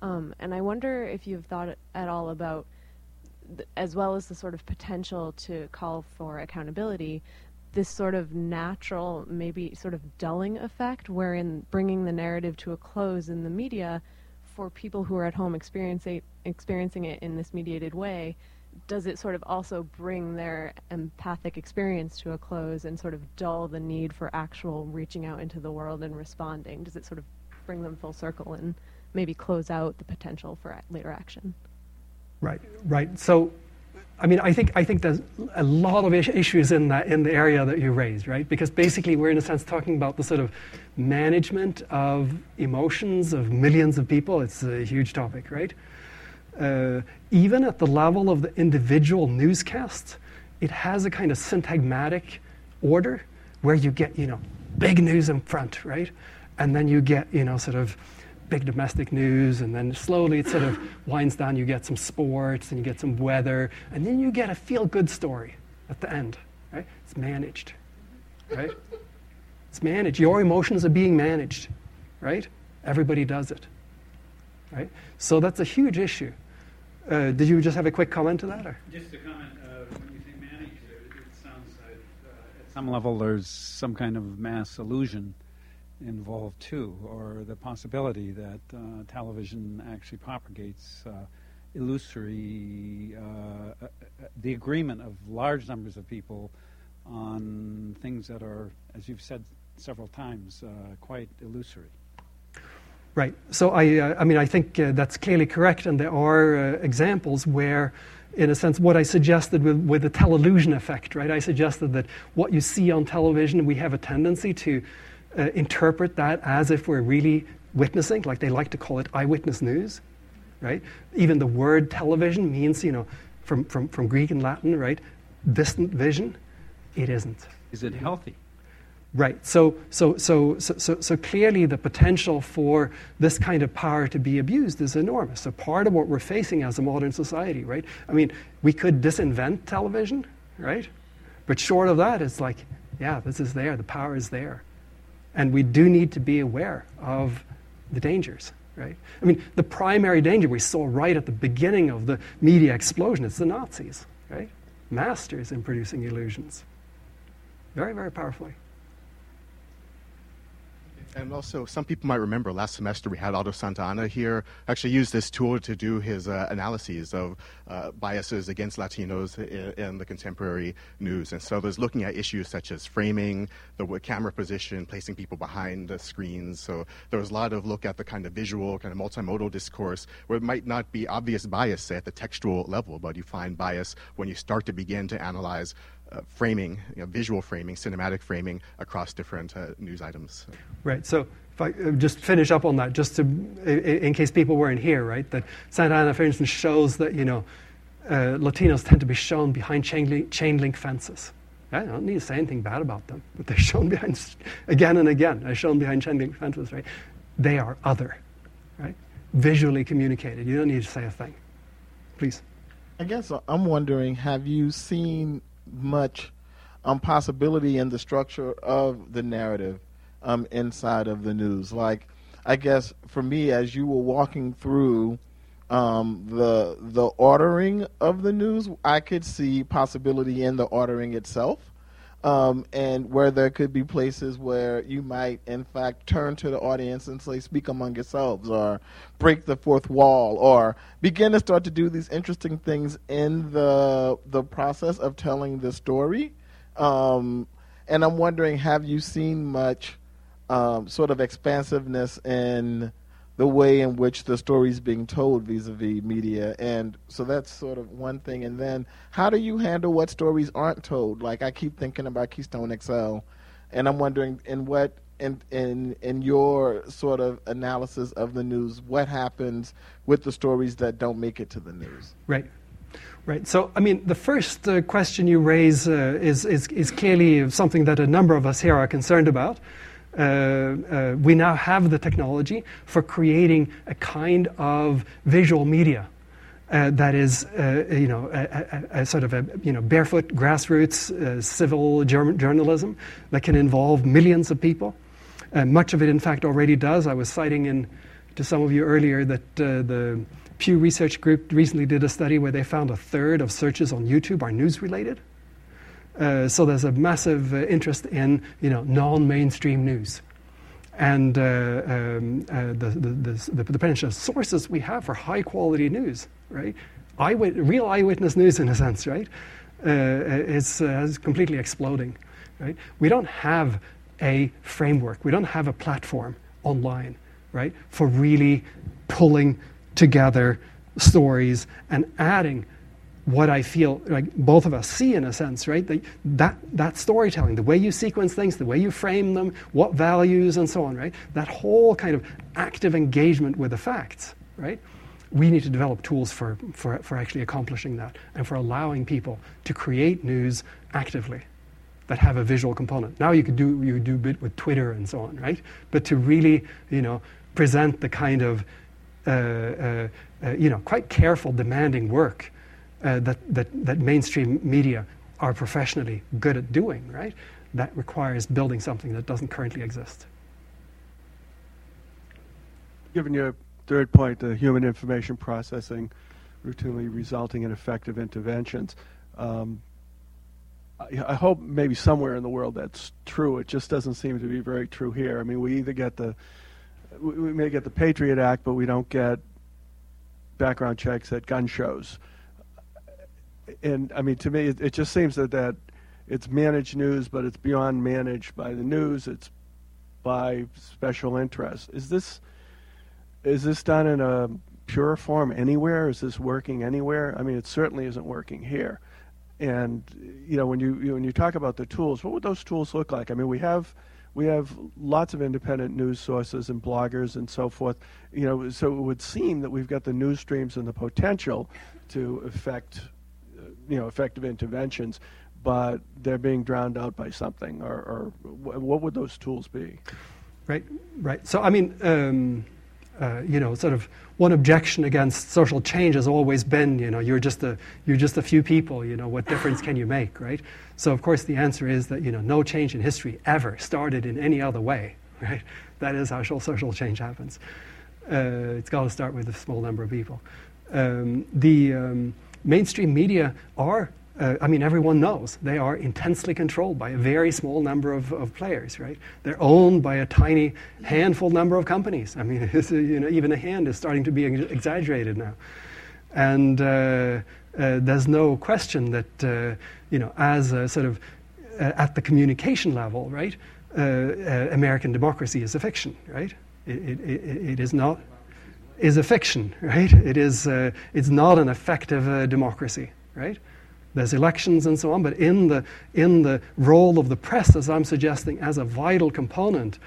And I wonder if you've thought at all about, as well as the sort of potential to call for accountability, this sort of natural, maybe sort of dulling effect wherein bringing the narrative to a close in the media for people who are at home experiencing it in this mediated way, does it sort of also bring their empathic experience to a close and sort of dull the need for actual reaching out into the world and responding? Does it sort of bring them full circle and maybe close out the potential for later action? Right. So, I mean, I think there's a lot of issues in the area that you raised, right? Because basically we're in a sense talking about the sort of management of emotions of millions of people. It's a huge topic, right? Even at the level of the individual newscast, it has a kind of syntagmatic order where you get, you know, big news in front, right? And then you get, you know, sort of big domestic news, and then slowly it sort of winds down. You get some sports, and you get some weather, and then you get a feel-good story at the end, right? It's managed, right? It's managed. Your emotions are being managed, right? Everybody does it, right? So that's a huge issue. Did you just have a quick comment to that? Or? Just a comment. When you say managed, it sounds like at some level there's some kind of mass illusion involved too, or the possibility that television actually propagates illusory, the agreement of large numbers of people on things that are, as you've said several times, quite illusory. Right. So I think that's clearly correct, and there are examples where, in a sense, what I suggested with the television effect, right? I suggested that what you see on television, we have a tendency to interpret that as if we're really witnessing, like they like to call it eyewitness news, right? Even the word television means, you know, from Greek and Latin, right? Distant vision. It isn't. Is it healthy? Right. So clearly the potential for this kind of power to be abused is enormous. So part of what we're facing as a modern society, right? I mean, we could disinvent television, right? But short of that, it's like, yeah, this is there. The power is there. And we do need to be aware of the dangers, right? I mean, the primary danger we saw right at the beginning of the media explosion, it's the Nazis, right? Masters in producing illusions. Very, very powerfully. And also, some people might remember last semester we had Aldo Santana here actually use this tool to do his analyses of biases against Latinos in the contemporary news. And so there's looking at issues such as framing, the camera position, placing people behind the screens. So there was a lot of look at the kind of visual, kind of multimodal discourse where it might not be obvious bias, say, at the textual level, but you find bias when you start to begin to analyze framing, visual framing, cinematic framing across different news items. Right. So if I just finish up on that, just to, in case people weren't here, right? That Santana, for instance, shows that Latinos tend to be shown behind chain link fences. I don't need to say anything bad about them, but they're shown behind again and again. They're shown behind chain link fences, right? They are other, right? Visually communicated. You don't need to say a thing. Please. I guess I'm wondering, have you seen much possibility in the structure of the narrative inside of the news? Like, I guess for me, as you were walking through the ordering of the news, I could see possibility in the ordering itself, and where there could be places where you might, in fact, turn to the audience and say, speak among yourselves, or break the fourth wall, or begin to start to do these interesting things in the process of telling the story. And I'm wondering, have you seen much sort of expansiveness in the way in which the story is being told vis-a-vis media? And so that's sort of one thing. And then how do you handle what stories aren't told? Like, I keep thinking about Keystone XL, and I'm wondering in your sort of analysis of the news, what happens with the stories that don't make it to the news? Right. Right. So, I mean, the first question you raise is clearly something that a number of us here are concerned about. We now have the technology for creating a kind of visual media that is, a sort of barefoot grassroots civil journalism that can involve millions of people. Much of it, in fact, already does. I was citing to some of you earlier that the Pew Research Group recently did a study where they found a third of searches on YouTube are news-related. So there's a massive interest in non-mainstream news, and the potential sources we have for high-quality news, right? Real eyewitness news, in a sense, right? Is completely exploding, right? We don't have a framework. We don't have a platform online, right, for really pulling together stories and adding what I feel like both of us see, in a sense, right? That storytelling, the way you sequence things, the way you frame them, what values and so on, right? That whole kind of active engagement with the facts, right? We need to develop tools for actually accomplishing that and for allowing people to create news actively that have a visual component. Now you could do a bit with Twitter and so on, right? But to really, present the kind of quite careful, demanding work that mainstream media are professionally good at doing, right? That requires building something that doesn't currently exist. Given your third point, the human information processing routinely resulting in effective interventions, I hope maybe somewhere in the world that's true. It just doesn't seem to be very true here. I mean, we may get the Patriot Act, but we don't get background checks at gun shows. And I mean, to me, it just seems that it's managed news, but it's beyond managed by the news. It's by special interest. Is this done in a pure form anywhere? Is this working anywhere? I mean, it certainly isn't working here. And when you talk about the tools, what would those tools look like? I mean, we have lots of independent news sources and bloggers and so forth. So it would seem that we've got the news streams and the potential to affect effective interventions, but they're being drowned out by something, or what would those tools be? Right. So, I mean, sort of one objection against social change has always been, you're just a few people, what difference can you make, right? So, of course, the answer is that, no change in history ever started in any other way, right? That is how social change happens. It's got to start with a small number of people. The mainstream media are I mean, everyone knows they are intensely controlled by a very small number of players, right? They're owned by a tiny handful number of companies. I mean, you know, even a hand is starting to be exaggerated now. And there's no question that, you know, as a sort of at the communication level, right, American democracy is a fiction, right? It is not, is a fiction, right? It is, it's not an effective democracy, right? There's elections and so on, but in the role of the press, as I'm suggesting, as a vital component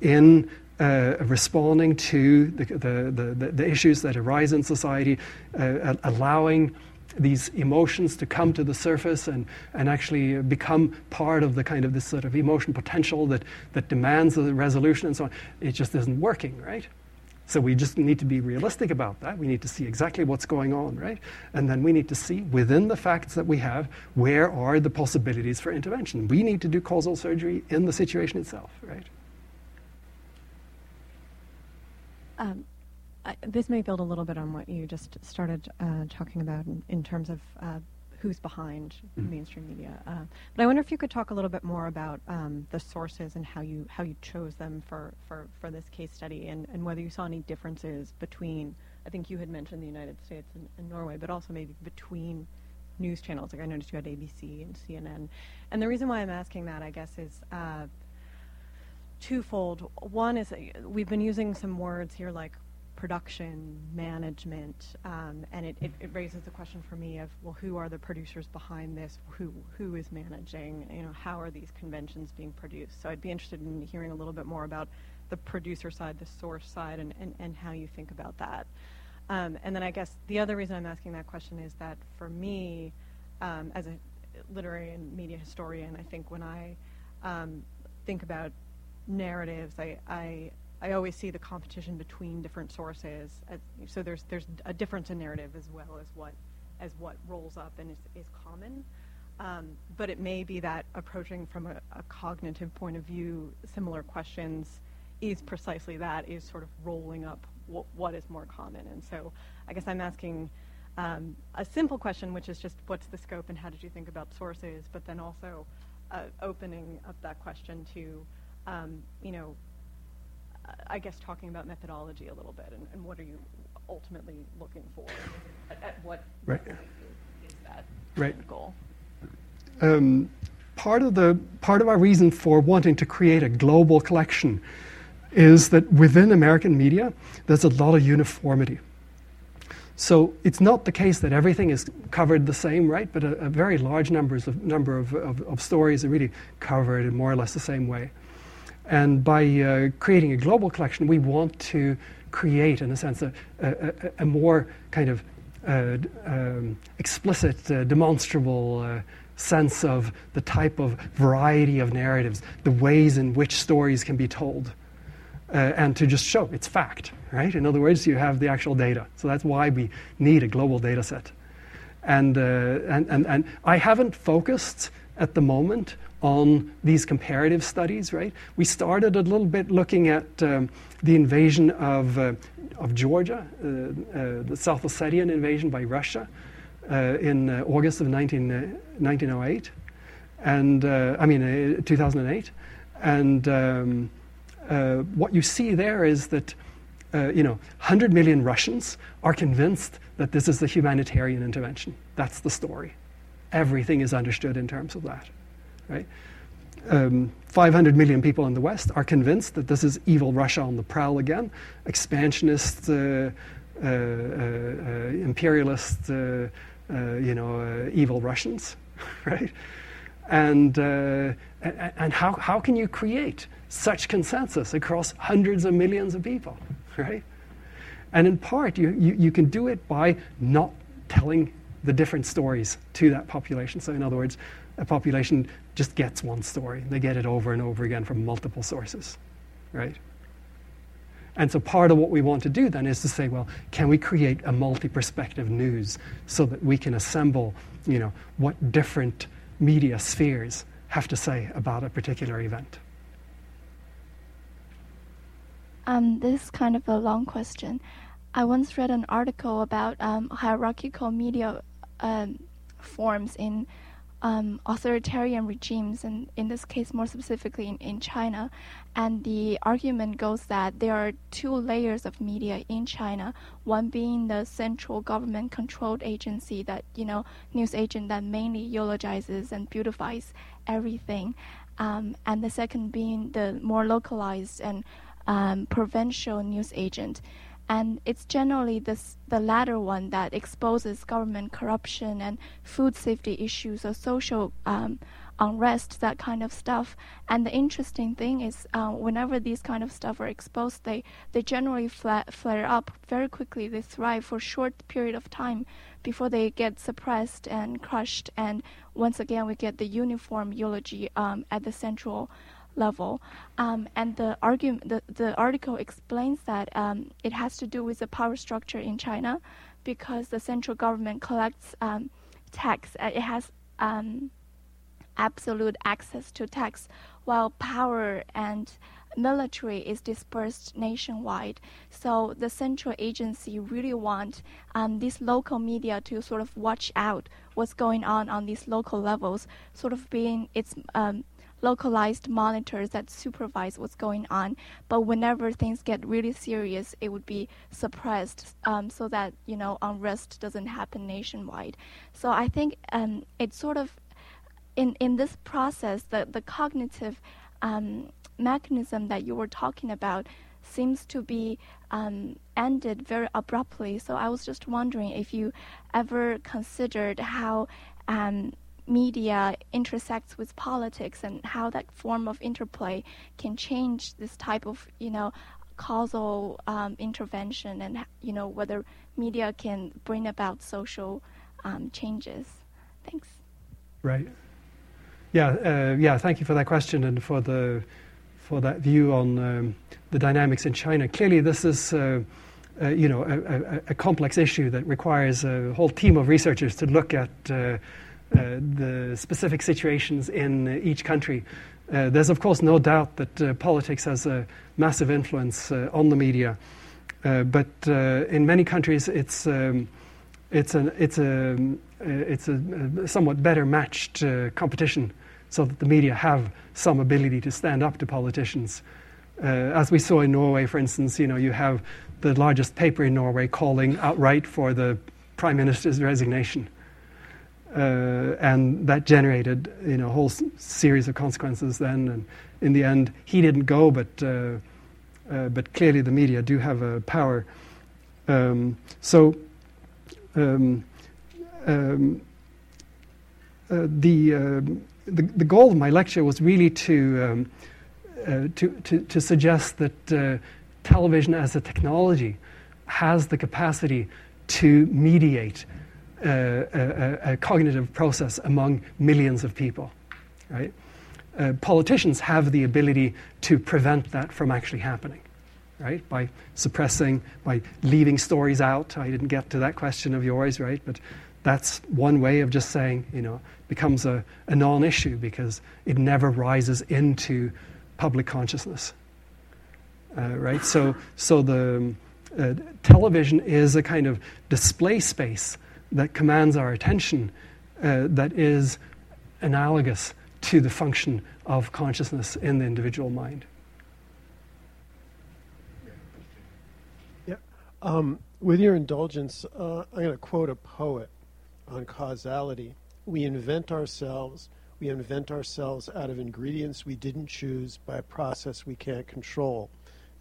in responding to the issues that arise in society, allowing these emotions to come to the surface and actually become part of the kind of this sort of emotion potential that demands a resolution and so on, it just isn't working, right? So we just need to be realistic about that. We need to see exactly what's going on, right? And then we need to see within the facts that we have, where are the possibilities for intervention? We need to do causal surgery in the situation itself, right? This may build a little bit on what you just started talking about in terms of who's behind mainstream media. But I wonder if you could talk a little bit more about the sources and how you chose them for this case study and whether you saw any differences between, I think you had mentioned the United States and Norway, but also maybe between news channels. Like I noticed you had ABC and CNN. And the reason why I'm asking that, I guess, is twofold. One is we've been using some words here like production, management, and it raises the question for me of, well, who are the producers behind this? Who is managing? You know, how are these conventions being produced? So I'd be interested in hearing a little bit more about the producer side, the source side, and how you think about that. And then I guess the other reason I'm asking that question is that for me, as a literary and media historian, I think when I think about narratives, I always see the competition between different sources, so there's a difference in narrative as well as what rolls up and is common. But it may be that approaching from a cognitive point of view, similar questions is precisely that, is sort of rolling up what is more common. And so I guess I'm asking a simple question, which is just what's the scope and how did you think about sources, but then also opening up that question to, you know, I guess talking about methodology a little bit and what are you ultimately looking for? At what right. Is that right. goal? Part of our reason for wanting to create a global collection is that within American media, there's a lot of uniformity. So it's not the case that everything is covered the same, right? But a very large number of stories are really covered in more or less the same way. And by creating a global collection, we want to create, in a sense, a more kind of explicit, demonstrable sense of the type of variety of narratives, the ways in which stories can be told, and to just show it's fact, right? In other words, you have the actual data. So that's why we need a global data set. And I haven't focused at the moment on these comparative studies, right? We started a little bit looking at the invasion of Georgia, the South Ossetian invasion by Russia in August of 1908, and 2008. And what you see there is that 100 million Russians are convinced that this is a humanitarian intervention. That's the story. Everything is understood in terms of that. Right? 500 million people in the West are convinced that this is evil Russia on the prowl again, expansionist, imperialist, evil Russians, right? And how can you create such consensus across hundreds of millions of people, right? And in part, you can do it by not telling the different stories to that population. So in other words, a population just gets one story. They get it over and over again from multiple sources, right? And so part of what we want to do then is to say, well, can we create a multi-perspective news so that we can assemble, you know, what different media spheres have to say about a particular event? This is kind of a long question. I once read an article about hierarchical media forms in authoritarian regimes, and in this case more specifically in China. And the argument goes that there are two layers of media in China, one being the central government-controlled agency that, you know, news agent that mainly eulogizes and beautifies everything, and the second being the more localized and provincial news agent. And it's generally the latter one that exposes government corruption and food safety issues or social unrest, that kind of stuff. And the interesting thing is whenever these kind of stuff are exposed, they generally flare up very quickly. They thrive for a short period of time before they get suppressed and crushed. And once again, we get the uniform eulogy at the central level, and the article explains that it has to do with the power structure in China, because the central government collects tax. It has absolute access to tax, while power and military is dispersed nationwide. So the central agency really want these local media to sort of watch out what's going on these local levels, sort of being its localized monitors that supervise what's going on. But whenever things get really serious, it would be suppressed so that, you know, unrest doesn't happen nationwide. So I think it's sort of in this process, the cognitive mechanism that you were talking about seems to be ended very abruptly. So I was just wondering if you ever considered how media intersects with politics and how that form of interplay can change this type of, you know, causal intervention, and, you know, whether media can bring about social changes. Thanks. Right. Yeah. Thank you for that question and for that view on the dynamics in China. Clearly, this is a complex issue that requires a whole team of researchers to look at the specific situations in each country. There's, of course, no doubt that politics has a massive influence on the media, but in many countries it's a somewhat better matched competition, so that the media have some ability to stand up to politicians. As we saw in Norway, for instance, you know, you have the largest paper in Norway calling outright for the prime minister's resignation. And that generated, you know, a whole series of consequences then. And in the end, he didn't go, but clearly the media do have a power. The goal of my lecture was really to suggest that television as a technology has the capacity to mediate a cognitive process among millions of people, right? Politicians have the ability to prevent that from actually happening, right? By suppressing, by leaving stories out. I didn't get to that question of yours, right? But that's one way of just saying, you know, becomes a non-issue because it never rises into public consciousness, right? So the television is a kind of display space that commands our attention, that is analogous to the function of consciousness in the individual mind. Yeah. With your indulgence, I'm going to quote a poet on causality. We invent ourselves out of ingredients we didn't choose by a process we can't control.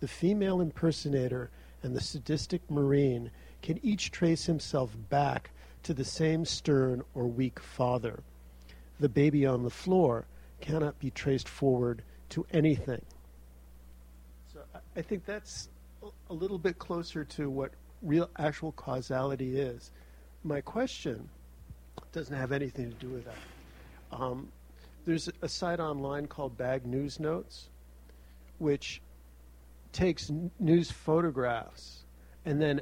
The female impersonator and the sadistic marine can each trace himself back to the same stern or weak father. The baby on the floor cannot be traced forward to anything. So I think that's a little bit closer to what real actual causality is. My question doesn't have anything to do with that. There's a site online called Bag News Notes, which takes news photographs and then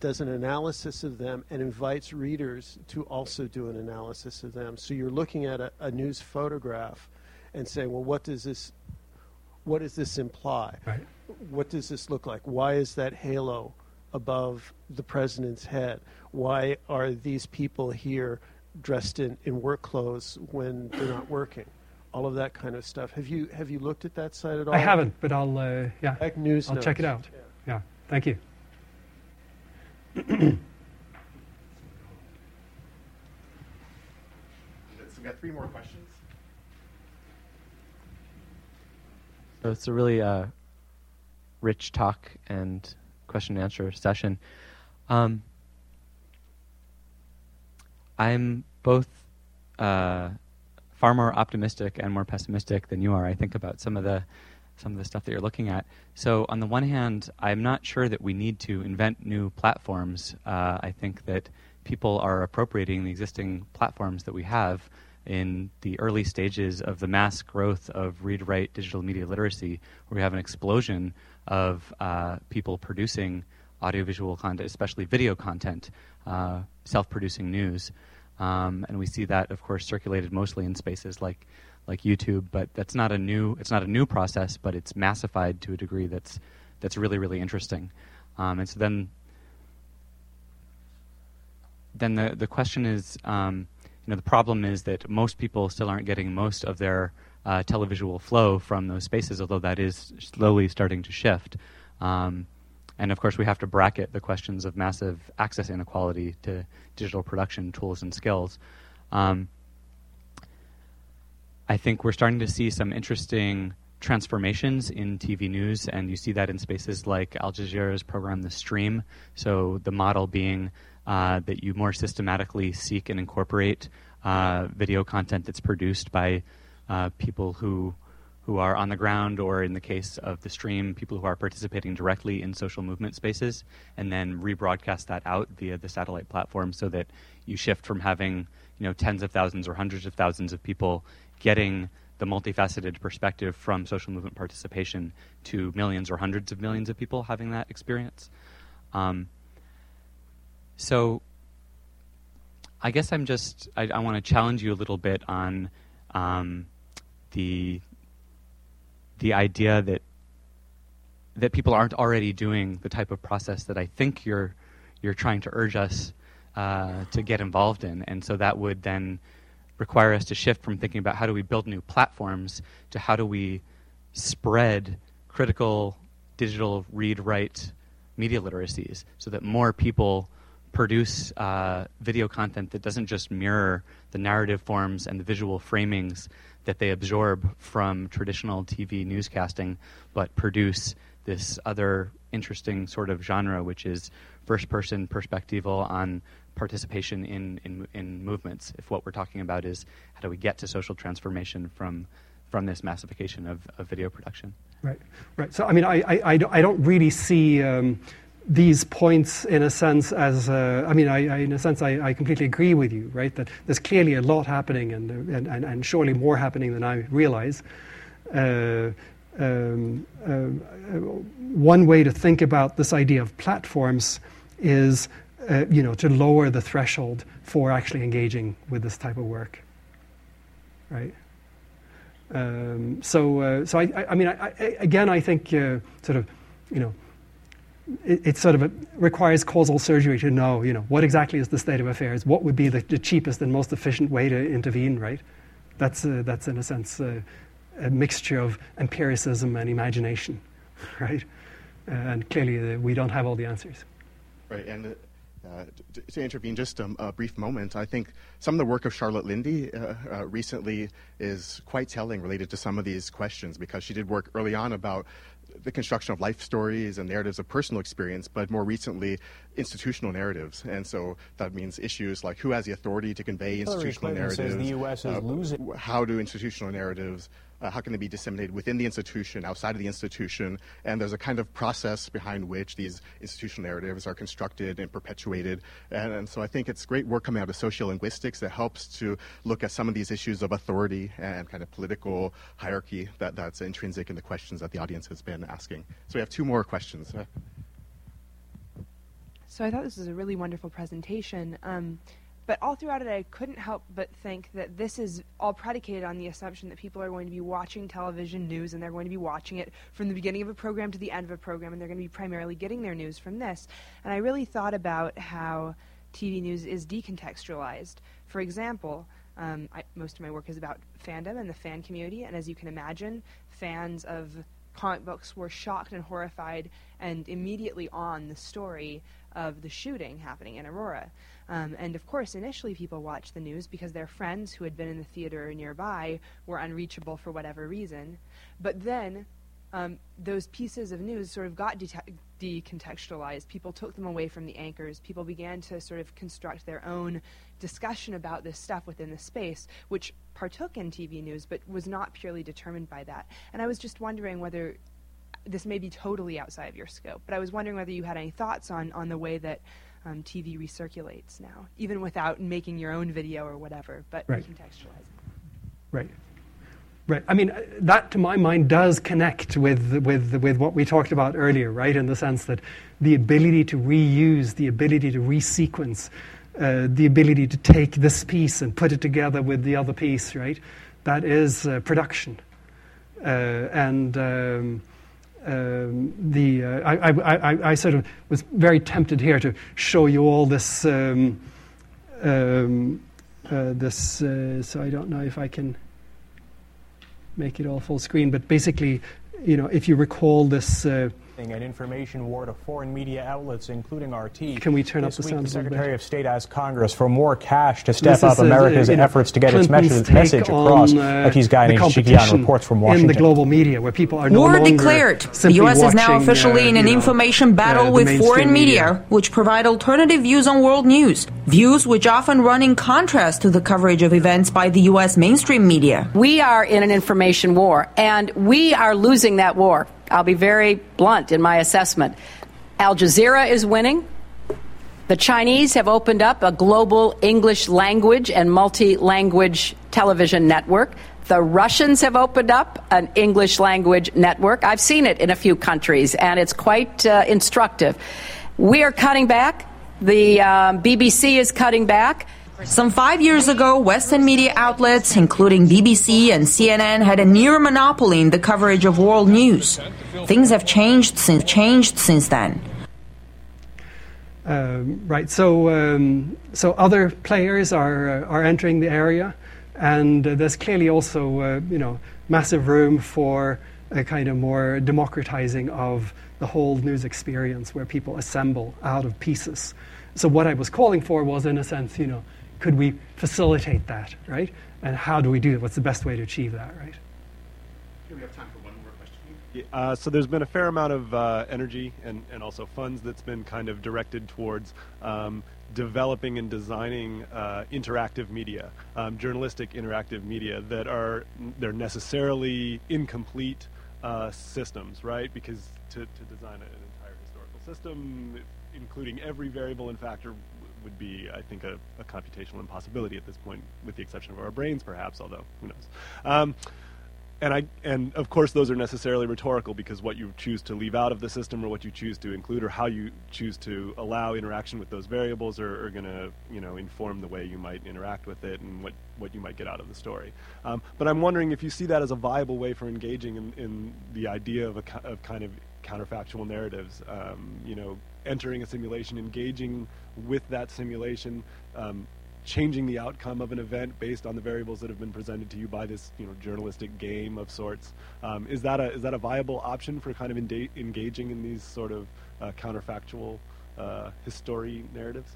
does an analysis of them and invites readers to also do an analysis of them. So you're looking at a news photograph and saying, well, what does this imply? Right. What does this look like? Why is that halo above the president's head? Why are these people here dressed in work clothes when they're not working? All of that kind of stuff. Have you looked at that site at all? I haven't, but I'll Bag News Notes. I'll check it out. Yeah. Thank you. We've got three more questions. So it's a really rich talk and question and answer session. I'm both far more optimistic and more pessimistic than you are, I think, about some of the stuff that you're looking at. So on the one hand, I'm not sure that we need to invent new platforms. I think that people are appropriating the existing platforms that we have in the early stages of the mass growth of read-write digital media literacy, where we have an explosion of people producing audiovisual content, especially video content, self-producing news. And we see that, of course, circulated mostly in spaces like YouTube, but it's not a new process, but it's massified to a degree that's really, really interesting. And so then the question is, the problem is that most people still aren't getting most of their televisual flow from those spaces, although that is slowly starting to shift. And of course, we have to bracket the questions of massive access inequality to digital production tools and skills. I think we're starting to see some interesting transformations in TV news, and you see that in spaces like Al Jazeera's program, The Stream. So the model being that you more systematically seek and incorporate video content that's produced by people who are on the ground, or in the case of The Stream, people who are participating directly in social movement spaces, and then rebroadcast that out via the satellite platform, so that you shift from having tens of thousands or hundreds of thousands of people getting the multifaceted perspective from social movement participation to millions or hundreds of millions of people having that experience. So I guess I want to challenge you a little bit on the idea that people aren't already doing the type of process that I think you're trying to urge us to get involved in. And so that would then require us to shift from thinking about how do we build new platforms to how do we spread critical digital read-write media literacies so that more people produce video content that doesn't just mirror the narrative forms and the visual framings that they absorb from traditional TV newscasting, but produce this other interesting sort of genre, which is first-person perspectival on participation in movements, if what we're talking about is how do we get to social transformation from this massification of video production. Right. So, I don't really see these points, in a sense, as I completely agree with you, right? That there's clearly a lot happening, and surely more happening than I realize. One way to think about this idea of platforms is, to lower the threshold for actually engaging with this type of work, right? I think it sort of requires causal surgery to know, what exactly is the state of affairs, what would be the cheapest and most efficient way to intervene, right? That's in a sense a mixture of empiricism and imagination, right? And clearly we don't have all the answers. Right, and to intervene just a brief moment, I think some of the work of Charlotte Lindy recently is quite telling related to some of these questions, because she did work early on about the construction of life stories and narratives of personal experience, but more recently, institutional narratives. And so that means issues like who has the authority to convey institutional narratives, says the U.S. is losing. How do institutional narratives, how can they be disseminated within the institution, outside of the institution? And there's a kind of process behind which these institutional narratives are constructed and perpetuated. And so I think it's great work coming out of sociolinguistics that helps to look at some of these issues of authority and kind of political hierarchy that's intrinsic in the questions that the audience has been asking. So we have two more questions. So I thought this was a really wonderful presentation. But all throughout it, I couldn't help but think that this is all predicated on the assumption that people are going to be watching television news, and they're going to be watching it from the beginning of a program to the end of a program, and they're going to be primarily getting their news from this. And I really thought about how TV news is decontextualized. For example, most of my work is about fandom and the fan community, and as you can imagine, fans of comic books were shocked and horrified and immediately on the story of the shooting happening in Aurora. And of course, initially people watched the news because their friends who had been in the theater nearby were unreachable for whatever reason. But then those pieces of news sort of got decontextualized. People took them away from the anchors. People began to sort of construct their own discussion about this stuff within the space, which partook in TV news, but was not purely determined by that. And I was just wondering whether this may be totally outside of your scope, but I was wondering whether you had any thoughts on the way that TV recirculates now, even without making your own video or whatever, but right. Contextualizing. Right. Right. I mean, that, to my mind, does connect with what we talked about earlier, right? In the sense that the ability to reuse, the ability to resequence, the ability to take this piece and put it together with the other piece, right? That is production. I sort of was very tempted here to show you all this. So I don't know if I can make it all full screen, but basically, you know, if you recall this an information war to foreign media outlets, including RT. Can we turn up the sound? The Secretary of State asked Congress for more cash to step up America's efforts to get its message across. Aki's guy named Shigeon reports from Washington. In the global media, where people are no longer simply watching. War declared. The U.S. is now officially in an information battle with foreign media, which provide alternative views on world news. Views which often run in contrast to the coverage of events by the U.S. mainstream media. We are in an information war, and we are losing that war. I'll be very blunt in my assessment. Al Jazeera is winning. The Chinese have opened up a global English language and multi-language television network. The Russians have opened up an English language network. I've seen it in a few countries, and it's quite instructive. We are cutting back. The BBC is cutting back. Some 5 years ago, Western media outlets, including BBC and CNN, had a near monopoly in the coverage of world news. Things have changed since then. Right. So other players are entering the area, and there's clearly also massive room for a kind of more democratizing of the whole news experience, where people assemble out of pieces. So what I was calling for was, in a sense, could we facilitate that, right? And how do we do it? What's the best way to achieve that, right? Here we have time for one more question. Yeah, so there's been a fair amount of energy and also funds that's been kind of directed towards developing and designing interactive media, journalistic interactive media that they're necessarily incomplete systems, right? Because to design an entire historical system, including every variable and factor, would be, I think, a computational impossibility at this point, with the exception of our brains, perhaps, although who knows. And of course, those are necessarily rhetorical, because what you choose to leave out of the system, or what you choose to include, or how you choose to allow interaction with those variables are going to, inform the way you might interact with it and what you might get out of the story. But I'm wondering if you see that as a viable way for engaging in the idea of a kind of counterfactual narratives, entering a simulation, engaging with that simulation, changing the outcome of an event based on the variables that have been presented to you by this, journalistic game of sorts. Is that a viable option for kind of engaging in these sort of counterfactual history narratives?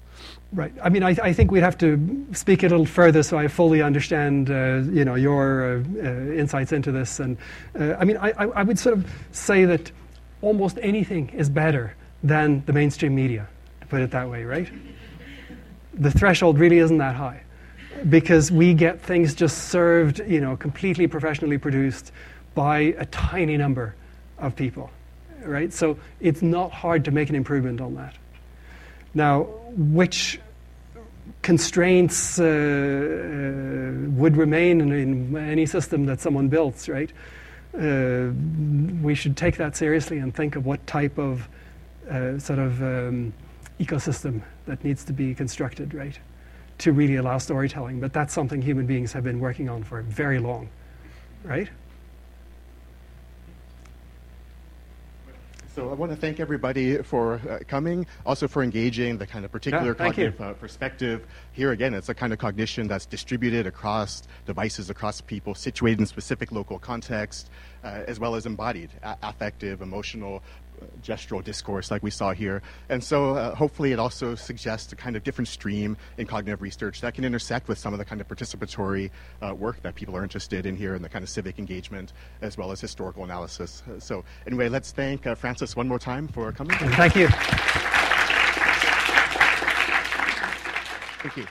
Right. I mean, I think we'd have to speak a little further, so I fully understand, your insights into this. And I would sort of say that almost anything is better than the mainstream media, to put it that way, right? The threshold really isn't that high, because we get things just served, completely professionally produced by a tiny number of people, right? So it's not hard to make an improvement on that. Now, which constraints would remain in any system that someone builds, right? We should take that seriously and think of what type of ecosystem that needs to be constructed, right, to really allow storytelling, but that's something human beings have been working on for very long, right? So I want to thank everybody for coming, also for engaging the kind of particular cognitive perspective. Here again, it's a kind of cognition that's distributed across devices, across people, situated in specific local context, as well as embodied, affective, emotional, gestural discourse like we saw here. And so hopefully it also suggests a kind of different stream in cognitive research that can intersect with some of the kind of participatory work that people are interested in here, and the kind of civic engagement as well as historical analysis. So anyway, let's thank Francis one more time for coming. Thank you. Thank you.